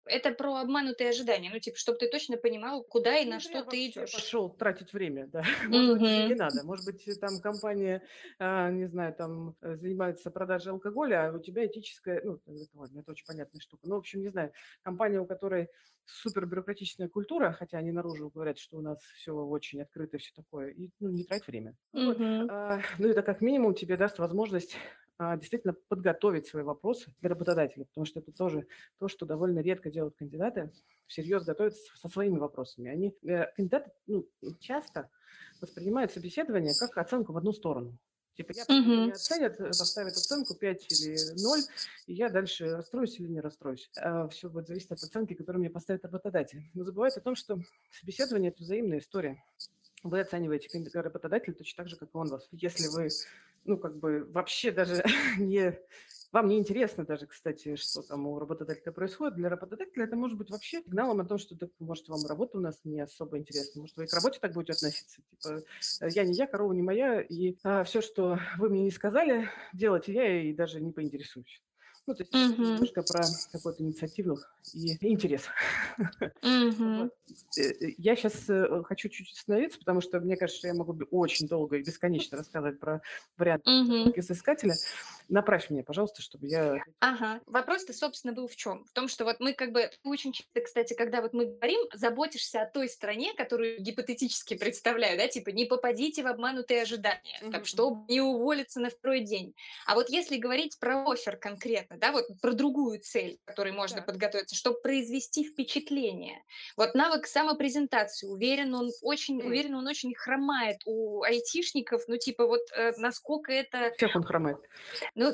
это про обманутые ожидания. Ну, типа, чтобы ты точно понимал, куда и на что ты идешь. Пошел тратить время, да. Может быть, не надо. Может быть, там компания, не знаю, там занимается продажей алкоголя, а у тебя этическая... Ну, это очень понятная штука. Ну, в общем, не знаю. Компания, у которой супер бюрократичная культура, хотя они наружу говорят, что у нас все очень открыто, все такое. И, не трать время. Это как минимум тебе даст возможность действительно подготовить свои вопросы для работодателя, потому что это тоже то, что довольно редко делают кандидаты, всерьез готовятся со своими вопросами. Кандидаты часто воспринимают собеседование как оценку в одну сторону. Типа я меня оценят, поставят оценку 5 или 0, и я дальше расстроюсь или не расстроюсь. Все будет зависеть от оценки, которую мне поставит работодатель. Но забывает о том, что собеседование – это взаимная история. Вы оцениваете работодателя точно так же, как и он вас. Если вы, ну, как бы вообще даже не... Вам не интересно даже, кстати, что там у работодателя происходит. Для работодателя это может быть вообще сигналом о том, что, да, может, вам работа у нас не особо интересна, может, вы к работе так будете относиться. Типа, я не я, корова не моя, и все, что вы мне не сказали, делать я и даже не поинтересуюсь. Ну, то есть немножко про какую-то инициативу и интерес. Вот. Я сейчас хочу чуть-чуть остановиться, потому что мне кажется, что я могу очень долго и бесконечно рассказывать про варианты соискателя. Направь меня, пожалуйста, чтобы я... Ага. Вопрос-то, собственно, был в чем? В том, что вот мы как бы очень часто, кстати, когда вот мы говорим, заботишься о той стране, которую гипотетически представляю, да, типа не попадите в обманутые ожидания, там, чтобы не уволиться на второй день. А вот если говорить про оффер конкретно, да, вот про другую цель, к которой можно подготовиться, чтобы произвести впечатление. Вот навык самопрезентации, уверен, он очень хромает у айтишников, ну, типа, вот насколько это... Всех он хромает. Ну,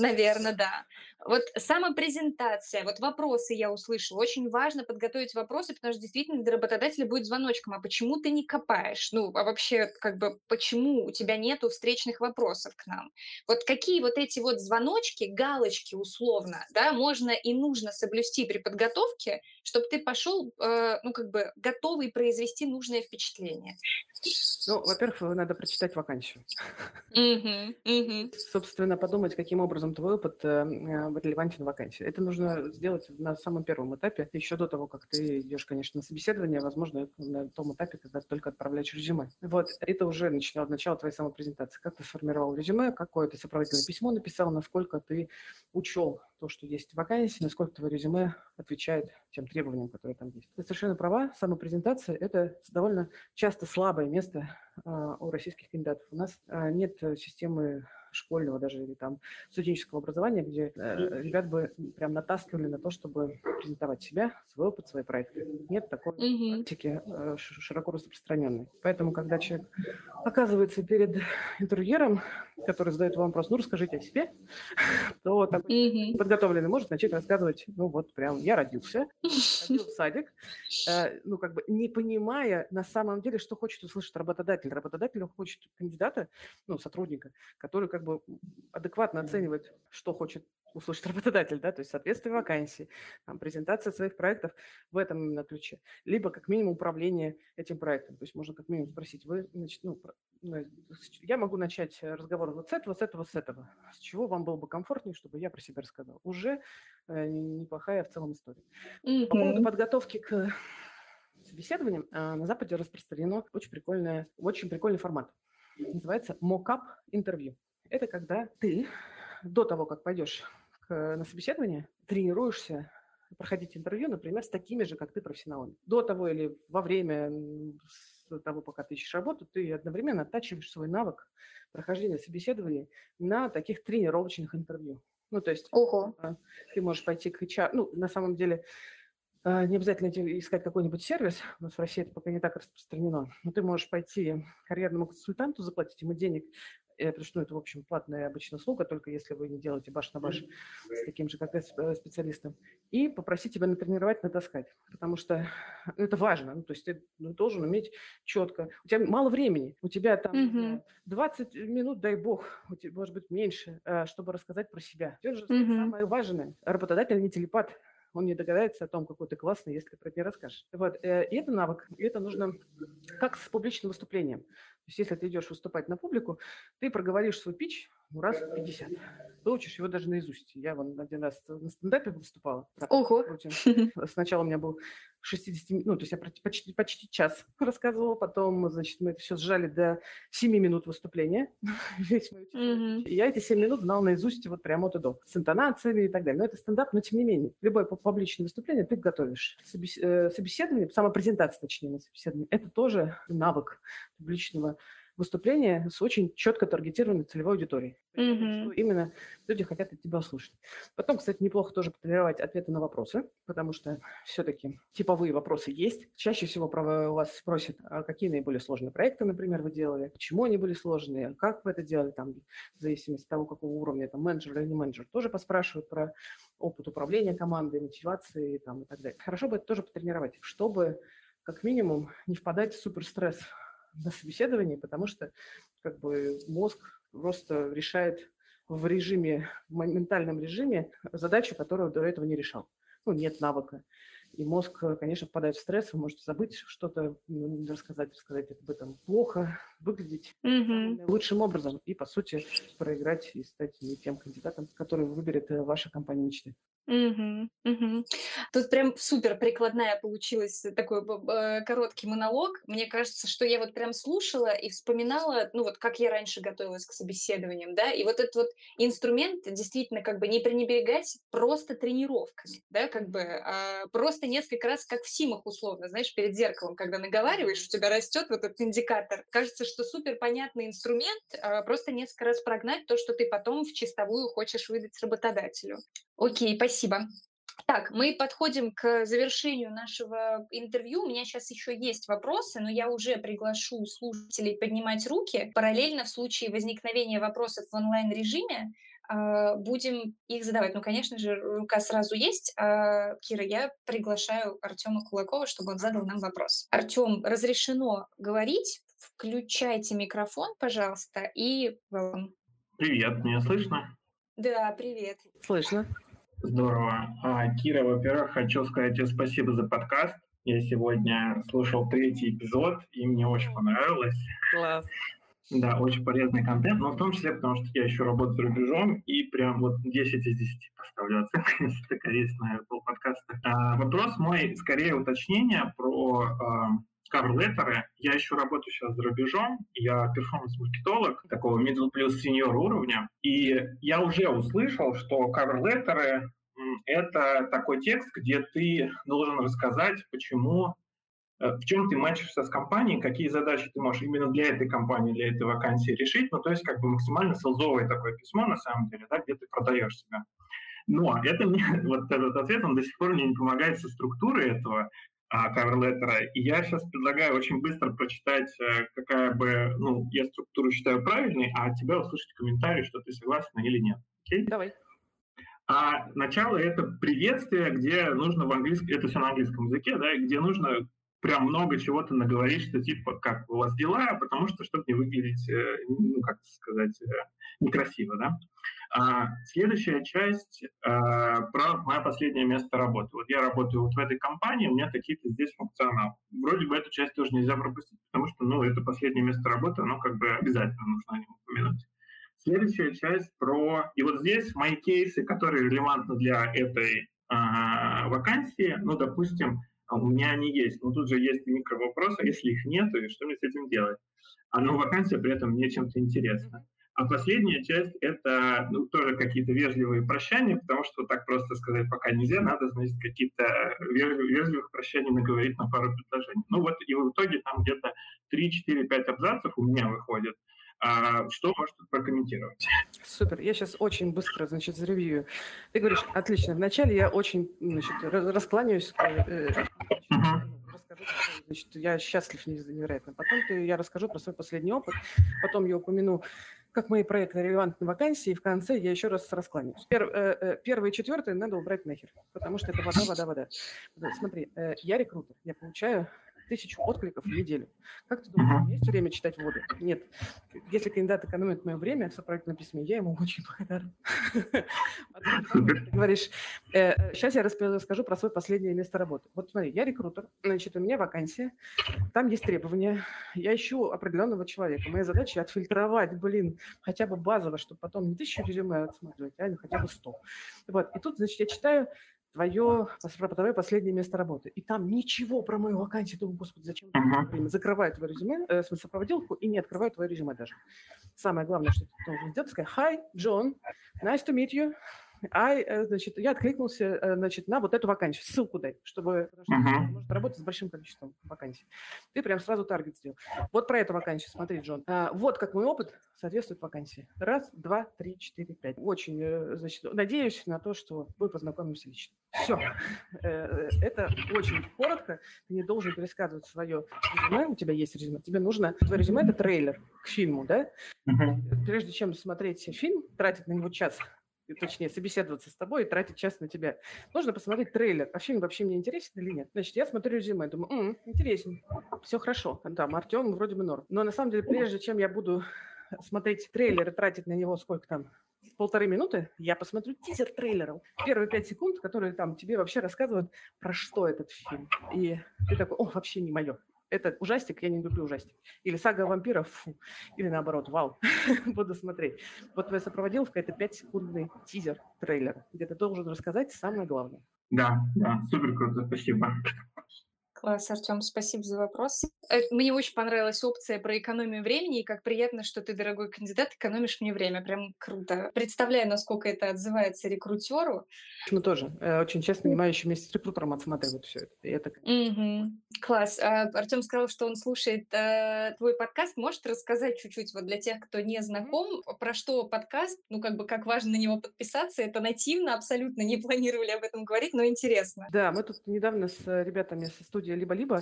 наверное, да. Вот самопрезентация, вот вопросы я услышала. Очень важно подготовить вопросы, потому что действительно для работодателя будет звоночком, а почему ты не копаешь? Ну, а вообще, как бы, почему у тебя нету встречных вопросов к нам? Вот какие вот эти вот звоночки, галочки условно, да, можно и нужно соблюсти при подготовке, чтобы ты пошел, ну, как бы, готовый произвести нужное впечатление? Ну, во-первых, надо прочитать вакансию. Собственно, подумать, каким образом твой опыт релевантен вакансии. Это нужно сделать на самом первом этапе, еще до того, как ты идешь, конечно, на собеседование, возможно, на том этапе, когда ты только отправляешь резюме. Вот, это уже начало твоей самопрезентации. Как ты сформировал резюме, какое ты сопроводительное письмо написал, насколько ты учел то, что есть в вакансии, насколько твое резюме отвечает тем требованиям, которые там есть. Ты совершенно права, самопрезентация – это довольно часто слабое место у российских кандидатов. У нас нет системы школьного даже или там студенческого образования, где ребят бы прям натаскивали на то, чтобы презентовать себя, свой опыт, свои проекты. Нет такой практики широко распространенной. Поэтому, когда человек оказывается перед интервьюером, который задает вам вопрос, ну, расскажите о себе, то такой подготовленный может начать рассказывать, ну, вот прям я родился в садик, ну, как бы не понимая на самом деле, что хочет услышать работодатель. Работодатель хочет кандидата, ну, сотрудника, который как бы адекватно оценивает, что хочет услышать работодатель, да, то есть соответствие вакансии, там, презентация своих проектов в этом именно ключе, либо как минимум управление этим проектом. То есть можно как минимум спросить, вы, значит, ну, я могу начать разговор вот с этого, с этого, с этого. С чего вам было бы комфортнее, чтобы я про себя рассказала? Уже неплохая в целом история. По поводу подготовки к собеседованиям, на Западе распространено очень прикольный формат. Называется mock-up интервью. Это когда ты до того, как пойдешь на собеседование, тренируешься проходить интервью, например, с такими же, как ты, профессионалами. До того или во время того, пока ты ищешь работу, ты одновременно оттачиваешь свой навык прохождения собеседований на таких тренировочных интервью. Ну, то есть ты можешь пойти к HR, ну, на самом деле... Не обязательно искать какой-нибудь сервис, у нас в России это пока не так распространено, но ты можешь пойти к карьерному консультанту, заплатить ему денег, потому что, ну, это, в общем, платная обычная услуга, только если вы не делаете баш на баш с таким же, как я, специалистом, и попросить тебя натренировать, натаскать, потому что это важно, ну, то есть ты должен уметь четко, у тебя мало времени, у тебя там 20 минут, дай бог, у тебя, может быть, меньше, чтобы рассказать про себя. Это же самое важное, работодатель не телепат. Он не догадается о том, какой ты классный, если ты про это не расскажешь. Вот. И это навык, и это нужно как с публичным выступлением. То есть если ты идешь выступать на публику, ты проговоришь свой питч раз в 50. Выучишь его даже наизусть. Я вон один раз на стендапе выступала. Сначала у меня был 60, ну, то есть я почти час рассказывала, потом, значит, мы это все сжали до 7 минут выступления. И я эти 7 минут знала наизусть вот прямо от и до, с интонациями и так далее. Но это стендап, но тем не менее. Любое публичное выступление ты готовишь. Собеседование, самопрезентация, точнее, на собеседование, это тоже навык публичного выступление с очень четко таргетированной целевой аудиторией. Что именно люди хотят от тебя услышать. Потом, кстати, неплохо тоже потренировать ответы на вопросы, потому что все-таки типовые вопросы есть. Чаще всего вас спросят, а какие наиболее сложные проекты, например, вы делали, почему они были сложные, как вы это делали, там, в зависимости от того, какого уровня, там, менеджер или не менеджер, тоже поспрашивают про опыт управления командой, мотивации там, и так далее. Хорошо бы это тоже потренировать, чтобы как минимум не впадать в суперстресс на собеседовании, потому что как бы мозг просто решает в режиме, в ментальном режиме задачу, которую до этого не решал. Ну, нет навыка. И мозг, конечно, впадает в стресс, вы можете забыть что-то, рассказать об этом плохо, выглядеть лучшим образом и, по сути, проиграть и стать не тем кандидатом, который выберет ваша компания мечты. Тут прям супер прикладная получилась такой короткий монолог. Мне кажется, что я вот прям слушала и вспоминала, ну вот как я раньше готовилась к собеседованиям, да, и вот этот вот инструмент действительно как бы не пренебрегать просто тренировками, да, как бы просто несколько раз как в симах условно, знаешь, перед зеркалом, когда наговариваешь, у тебя растет вот этот индикатор. Кажется, что супер понятный инструмент, просто несколько раз прогнать то, что ты потом в чистовую хочешь выдать работодателю. Окей, спасибо. Так, мы подходим к завершению нашего интервью. У меня сейчас еще есть вопросы, но я уже приглашу слушателей поднимать руки. Параллельно в случае возникновения вопросов в онлайн-режиме будем их задавать. Ну, конечно же, рука сразу есть. Кира, я приглашаю Артема Кулакова, чтобы он задал нам вопрос. Артем, разрешено говорить? Включайте микрофон, пожалуйста, и... Привет, меня слышно? Да, привет. Слышно. Здорово. Кира, во-первых, хочу сказать тебе спасибо за подкаст. Я сегодня слушал 3-й эпизод, и мне очень понравилось. Класс. Да, очень полезный контент, но в том числе, потому что я еще работаю за рубежом, и прям вот 10 из 10 поставлю оценку, если это корректно, полподкаста. Вопрос мой, скорее уточнение про... кавер-леттеры. Я еще работаю сейчас за рубежом, я перформанс-маркетолог такого middle плюс senior уровня, и я уже услышал, что кавер-леттеры — это такой текст, где ты должен рассказать, почему, в чем ты матчишься с компанией, какие задачи ты можешь именно для этой компании, для этой вакансии решить, ну, то есть как бы максимально селзовое такое письмо, на самом деле, да, где ты продаешь себя. Но это мне, вот этот ответ, он до сих пор мне не помогает со структурой этого кавер-леттера. И я сейчас предлагаю очень быстро прочитать, какая бы, ну, я структуру считаю правильной, а от тебя услышать комментарий, что ты согласна или нет. Окей? Давай. Начало — это приветствие, где нужно в английском, это все на английском языке, да, где нужно прям много чего-то наговорить, что типа, как у вас дела, потому что, чтобы не выглядеть, ну, как сказать, некрасиво, да. Следующая часть про мое последнее место работы. Вот я работаю вот в этой компании, у меня такие-то здесь функционал. Вроде бы эту часть тоже нельзя пропустить, потому что, ну, это последнее место работы, оно как бы обязательно нужно о нем упомянуть. Следующая часть про... И вот здесь мои кейсы, которые релевантны для этой вакансии, ну, допустим, у меня они есть, но тут же есть микровопросы, если их нет, и что мне с этим делать? Но вакансия при этом мне чем-то интересна. А последняя часть — это, ну, тоже какие-то вежливые прощания, потому что так просто сказать пока нельзя, надо, значит, какие-то вежливых прощаний наговорить на пару предложений. Ну вот, и в итоге там где-то 3-4-5 абзацев у меня выходит. Что можешь прокомментировать? Супер. Я сейчас очень быстро, значит, заревью. Ты говоришь, отлично. Вначале я очень, значит, раскланяюсь, расскажу, значит, я счастлив невероятно. Потом я расскажу про свой последний опыт, потом я упомяну, как мои проекты релевантны вакансии, и в конце я еще раз раскланяюсь. Первые и четвертые надо убрать нахер, потому что это вода. Смотри, я рекрутер, я получаю 1000 откликов в неделю. Как ты думаешь, у меня есть время читать воду? Нет. Если кандидат экономит мое время в сопроводительном письме, я ему очень благодарна. Ты говоришь, сейчас я расскажу про свое последнее место работы. Вот смотри, я рекрутер, значит, у меня вакансия, там есть требования, я ищу определенного человека. Моя задача отфильтровать, хотя бы базово, чтобы потом не 1000 резюме отсматривать, а хотя бы 100. Вот. И тут, значит, я читаю твое последнее место работы. И там ничего про мою вакансию. Думаю, господи, зачем? Закрываю твое резюме, сопроводилку, и не открываю твое резюме даже. Самое главное, что ты должен сделать, сказать: «Hi, John, nice to meet you. я откликнулся, на вот эту вакансию, ссылку дай, чтобы может работать с большим количеством вакансий. Ты прям сразу таргет сделал. Вот про эту вакансию, смотри, Джон. Вот как мой опыт соответствует вакансии. 1, 2, 3, 4, 5. Очень, надеюсь на то, что мы познакомимся лично. Все. Это очень коротко. Ты не должен пересказывать свое резюме. У тебя есть резюме. Тебе нужно... Твое резюме – это трейлер к фильму, да? Прежде чем смотреть фильм, тратить на него час... точнее, собеседоваться с тобой и тратить час на тебя. Нужно посмотреть трейлер. А фильм вообще мне интересен или нет? Значит, я смотрю резюме, думаю, интересен, все хорошо. Там Артем вроде бы норм. Но на самом деле, прежде чем я буду смотреть трейлер и тратить на него сколько там, 1,5 минуты, я посмотрю тизер трейлера. Первые 5 секунд, которые там тебе вообще рассказывают, про что этот фильм. И ты такой, вообще не мое. Это ужастик, я не люблю ужастик. Или сага о вампирах, фу. Или наоборот, вау, буду смотреть. Вот я сопроводил какой-то 5-секундный тизер трейлера, где ты должен рассказать самое главное. Да, супер круто, спасибо. Класс, Артем, спасибо за вопрос. Мне очень понравилась опция про экономию времени, и как приятно, что ты, дорогой кандидат, экономишь мне время. Прям круто. Представляю, насколько это отзывается рекрутеру. Ну, тоже. Очень честно, занимающий вместе с рекрутером отсматривают все это. Класс. Артем сказал, что он слушает твой подкаст. Может рассказать чуть-чуть вот для тех, кто не знаком, про что подкаст, как важно на него подписаться. Это нативно, абсолютно не планировали об этом говорить, но интересно. Да, мы тут недавно с ребятами со студии «Либо-либо»,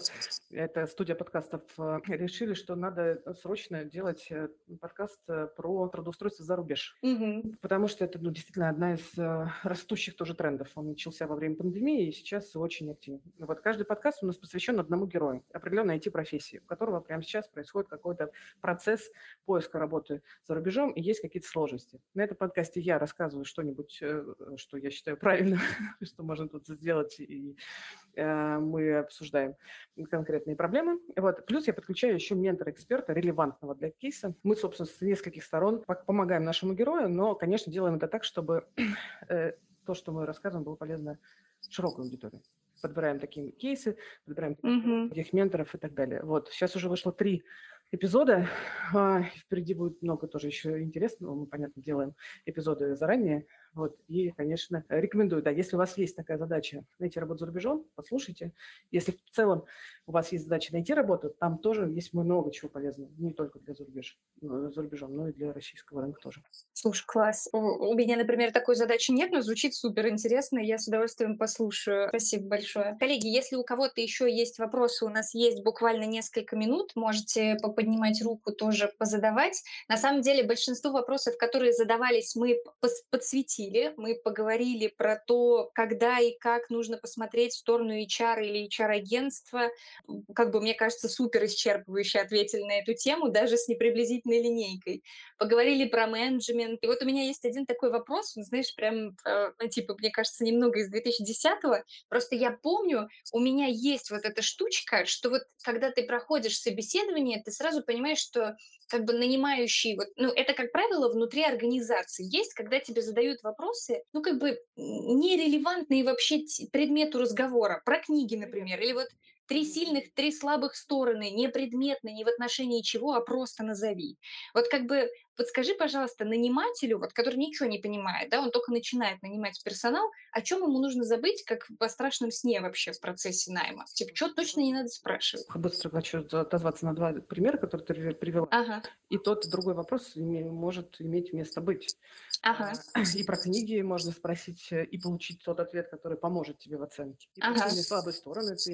это студия подкастов, решили, что надо срочно делать подкаст про трудоустройство за рубеж, потому что это действительно одна из растущих тоже трендов. Он начался во время пандемии и сейчас очень активен. Вот каждый подкаст у нас посвящен одному герою, определенной IT-профессии, у которого прямо сейчас происходит какой-то процесс поиска работы за рубежом и есть какие-то сложности. На этом подкасте я рассказываю что-нибудь, что я считаю правильным, что можно тут сделать, и мы обсуждаем конкретные проблемы. Вот. Плюс я подключаю еще ментора-эксперта, релевантного для кейса. Мы, собственно, с нескольких сторон помогаем нашему герою, но, конечно, делаем это так, чтобы то, что мы рассказываем, было полезно широкой аудитории. Подбираем такие кейсы, подбираем таких менторов и так далее. Вот. Сейчас уже вышло 3 эпизода. Впереди будет много тоже еще интересного. Мы, понятно, делаем эпизоды заранее. Вот. И, конечно, рекомендую, да, если у вас есть такая задача найти работу за рубежом, послушайте. Если в целом у вас есть задача найти работу, там тоже есть много чего полезного. Не только для за рубежом, но и для российского рынка тоже. Слушай, класс. У меня, например, такой задачи нет, но звучит суперинтересно. Я с удовольствием послушаю. Спасибо большое. Коллеги, если у кого-то еще есть вопросы, у нас есть буквально несколько минут, можете поднимать руку, тоже позадавать. На самом деле, большинство вопросов, которые задавались, мы подсветили, мы поговорили про то, когда и как нужно посмотреть в сторону HR или HR-агентства. Мне кажется, супер исчерпывающе ответили на эту тему, даже с неприблизительной линейкой. Поговорили про менеджмент. И вот у меня есть один такой вопрос, мне кажется, немного из 2010-го. Просто я помню, у меня есть вот эта штучка, что вот когда ты проходишь собеседование, ты сразу понимаешь, что нанимающий, это, как правило, внутри организации есть, когда тебе задают вопросы, нерелевантные вообще предмету разговора, про книги, например, или 3 сильных, 3 слабых стороны, не предметно, не в отношении чего, а просто назови. Подскажи, пожалуйста, нанимателю, который ничего не понимает, да, он только начинает нанимать персонал, о чем ему нужно забыть, как во страшном сне вообще в процессе найма? Что точно не надо спрашивать? Быстро хочу отозваться на 2 примера, которые ты привела. Ага. И тот, и другой вопрос может иметь место быть. Ага. И про книги можно спросить и получить тот ответ, который поможет тебе в оценке. И про слабые стороны ты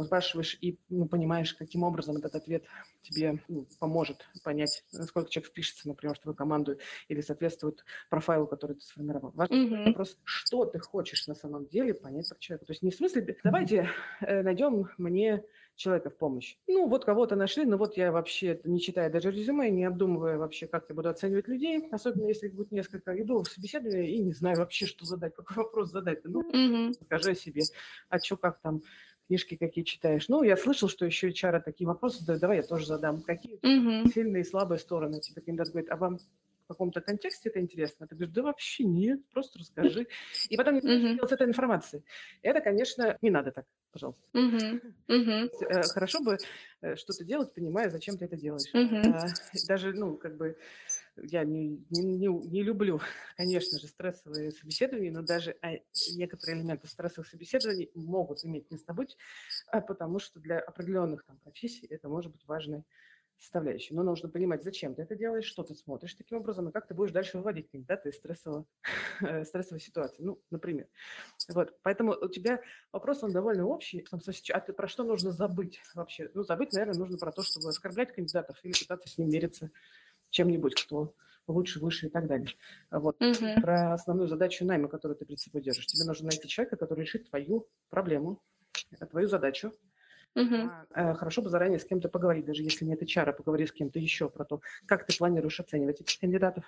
спрашиваешь и понимаешь, каким образом этот ответ тебе поможет понять, насколько человек впишется, например, в твою команду или соответствует профайлу, который ты сформировал. Важный вопрос, что ты хочешь на самом деле понять про человека. То есть не в смысле, давайте найдем мне человека в помощь. Кого-то нашли, я вообще, не читая даже резюме, не обдумывая вообще, как я буду оценивать людей, особенно если их будет несколько, иду в собеседование и не знаю вообще, что задать, какой вопрос задать. Скажи о себе, как там, книжки какие читаешь. Я слышал, что еще HR такие вопросы задают, давай я тоже задам. Какие сильные и слабые стороны? Типа кандидат говорит, а вам в каком-то контексте это интересно? Ты говоришь, да вообще нет, просто расскажи. И потом не делать с этой информацией. Это, конечно, не надо так, пожалуйста. Хорошо бы что-то делать, понимая, зачем ты это делаешь. Даже, я не люблю, конечно же, стрессовые собеседования, но даже некоторые элементы стрессовых собеседований могут иметь место быть, потому что для определенных там профессий это может быть важной составляющей. Но нужно понимать, зачем ты это делаешь, что ты смотришь таким образом, и как ты будешь дальше выводить кандидата из стрессовой ситуации, ну, например. Вот. Поэтому у тебя вопрос, он довольно общий. А ты про что нужно забыть вообще? Ну, забыть, наверное, нужно про то, чтобы оскорблять кандидатов или пытаться с ним мериться чем-нибудь, кто лучше, выше и так далее. Вот. Угу. Про основную задачу найма, которую ты перед собой держишь. Тебе нужно найти человека, который решит твою проблему, твою задачу. Угу. Хорошо бы заранее с кем-то поговорить, даже если нет HR, поговори с кем-то еще про то, как ты планируешь оценивать этих кандидатов.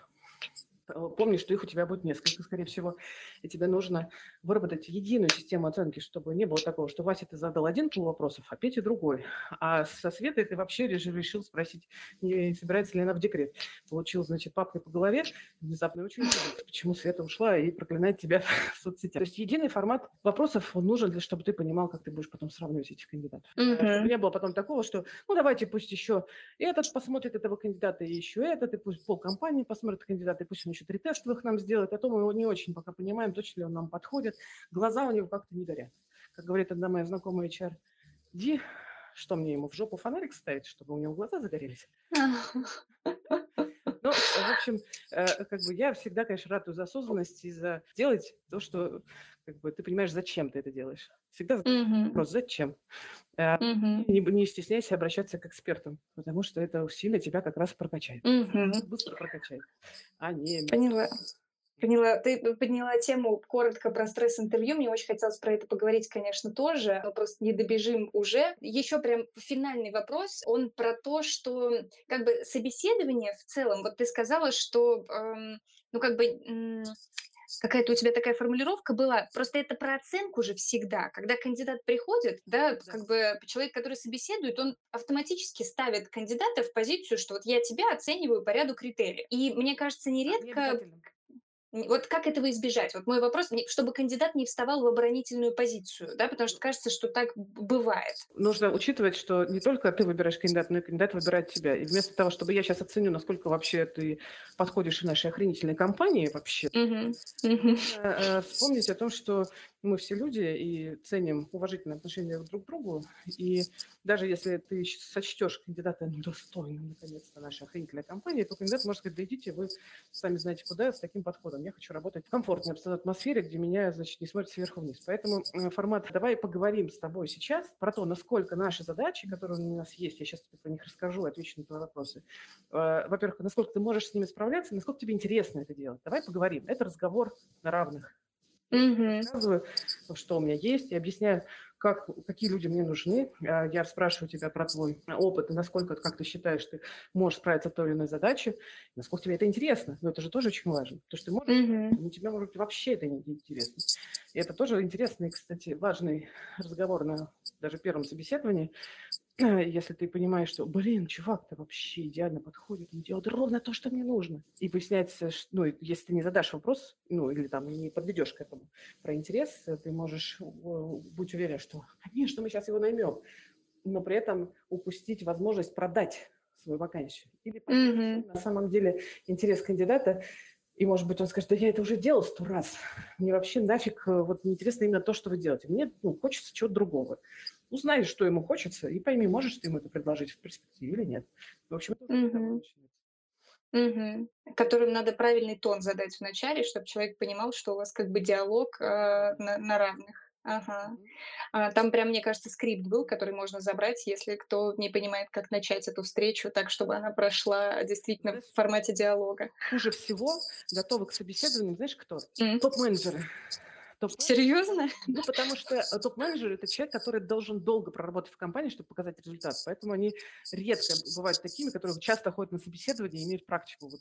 Помни, что их у тебя будет несколько, скорее всего, и тебе нужно выработать единую систему оценки, чтобы не было такого, что Вася, ты задал один пол вопросов, а Петя другой. А со Светой ты вообще решил спросить, не собирается ли она в декрет. Получил, значит, папкой по голове, внезапно очень удивился, почему Света ушла и проклинает тебя в соцсетях. То есть единый формат вопросов, он нужен, чтобы ты понимал, как ты будешь потом сравнивать этих кандидатов. Mm-hmm. Чтобы не было потом такого, что, ну, давайте пусть еще этот посмотрит этого кандидата, и еще этот, и пусть полкомпании посмотрит кандидата, и пусть он еще три тестовых нам сделать, а то мы его не очень пока понимаем, точно ли он нам подходит. Глаза у него как-то не горят. Как говорит одна моя знакомая HRD, что мне ему в жопу фонарик ставить, чтобы у него глаза загорелись? Ну, в общем, как бы я всегда, конечно, ратую за осознанность и за делать то, что как бы ты понимаешь, зачем ты это делаешь. Всегда вопрос, зачем? Mm-hmm. Не стесняйся обращаться к экспертам, потому что это усилие тебя как раз прокачает. Mm-hmm. Быстро прокачает. Поняла. Поняла. Ты подняла тему коротко про стресс-интервью. Мне очень хотелось про это поговорить, конечно, тоже. Мы просто не добежим уже. Еще прям финальный вопрос. Он про то, что как бы собеседование в целом. Вот ты сказала, что какая-то у тебя такая формулировка была. Просто это про оценку же всегда. Когда кандидат приходит, да, как бы человек, который собеседует, он автоматически ставит кандидата в позицию, что вот я тебя оцениваю по ряду критериев. И мне кажется, нередко... Вот как этого избежать? Вот мой вопрос, чтобы кандидат не вставал в оборонительную позицию, да, потому что кажется, что так бывает. Нужно учитывать, что не только ты выбираешь кандидата, но и кандидат выбирает тебя. И вместо того, чтобы я сейчас оценю, насколько вообще ты подходишь в нашей охренительной компании вообще, вспомнить о том, что мы все люди и ценим уважительное отношение друг к другу. И даже если ты сочтешь кандидата достойным, наконец-то, нашей охренительной компании, то кандидат может сказать, да идите, вы сами знаете куда, с таким подходом. Я хочу работать в комфортной атмосфере, где меня, значит, не смотрят сверху вниз. Поэтому формат «давай поговорим с тобой сейчас» про то, насколько наши задачи, которые у нас есть, я сейчас тебе про них расскажу, отвечу на твои вопросы. Во-первых, насколько ты можешь с ними справляться, насколько тебе интересно это делать. Давай поговорим. Это разговор на равных. Mm-hmm. Рассказываю, что у меня есть, и объясняю, какие люди мне нужны. Я спрашиваю тебя про твой опыт, и насколько, как ты считаешь, ты можешь справиться с той или иной задачей, насколько тебе это интересно. Но это же тоже очень важно. Потому что ты можешь, но тебе, может быть, вообще это не интересно. И это тоже интересный, кстати, важный разговор на даже первом собеседовании. Если ты понимаешь, что, блин, чувак, ты вообще идеально подходит, он делает ровно то, что мне нужно. И выясняется, что, ну, если ты не задашь вопрос, ну, или там не подведешь к этому про интерес, ты можешь быть уверен, что, конечно, мы сейчас его наймем, но при этом упустить возможность продать свою вакансию. Или на самом деле интерес кандидата, и, может быть, он скажет, да я это уже делал 100 раз, мне вообще нафиг, вот неинтересно именно то, что вы делаете, мне, ну, хочется чего-то другого. Узнай, что ему хочется, и пойми, можешь ты ему это предложить в перспективе или нет. В общем, это которым надо правильный тон задать вначале, чтобы человек понимал, что у вас как бы диалог на равных. Ага. Там прям, мне кажется, скрипт был, который можно забрать, если кто не понимает, как начать эту встречу, так, чтобы она прошла действительно в формате диалога. Хуже всего готовы к собеседованию, знаешь, кто? Топ-менеджеры. Серьезно? Ну, потому что топ-менеджер – это человек, который должен долго проработать в компании, чтобы показать результат. Поэтому они редко бывают такими, которые часто ходят на собеседование и имеют практику. Вот,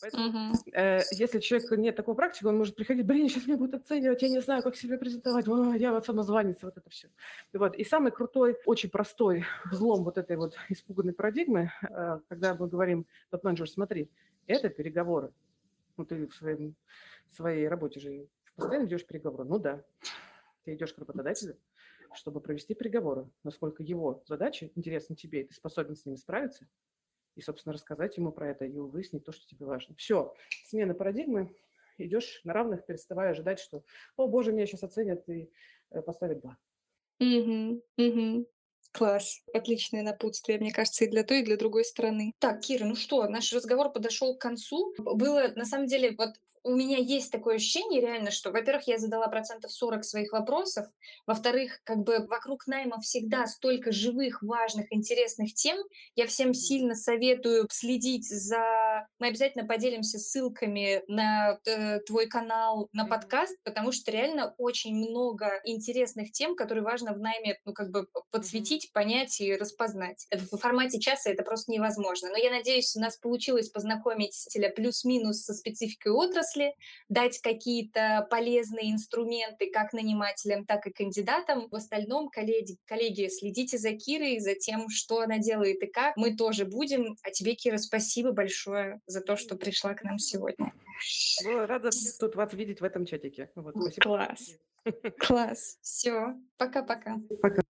Поэтому если у человека нет такой практики, он может приходить, блин, сейчас меня будут оценивать, я не знаю, как себя презентовать, я вот самозванец, вот это все. Вот. И самый крутой, очень простой взлом вот этой вот испуганной парадигмы, когда мы говорим, топ-менеджер, смотри, это переговоры. Ну, ты в своей работе же постоянно ведешь переговоры. Ну да, ты идешь к работодателю, чтобы провести переговоры, насколько его задачи интересны тебе, и ты способен с ними справиться, и, собственно, рассказать ему про это и выяснить то, что тебе важно. Все, смена парадигмы, идешь на равных, переставая ожидать, что, о, боже, меня сейчас оценят и поставят 2. Угу, угу. Класс. Отличное напутствие, мне кажется, и для той, и для другой стороны. Так, Кира, ну что, наш разговор подошел к концу. Было, на самом деле, вот у меня есть такое ощущение реально, что, во-первых, я задала 40% своих вопросов, во-вторых, как бы вокруг найма всегда столько живых, важных, интересных тем. Я всем сильно советую следить за... Мы обязательно поделимся ссылками на твой канал, на подкаст, потому что реально очень много интересных тем, которые важно в найме, ну, как бы подсветить, понять и распознать. В формате часа это просто невозможно. Но я надеюсь, у нас получилось познакомить тебя плюс-минус со спецификой отрасли, дать какие-то полезные инструменты как нанимателям, так и кандидатам. В остальном, коллеги, следите за Кирой, за тем, что она делает и как. Мы тоже будем. А тебе, Кира, спасибо большое за то, что пришла к нам сегодня. Была рада тут вас видеть в этом чатике. Вот, спасибо. Класс. Класс. Все. Пока-пока. Пока.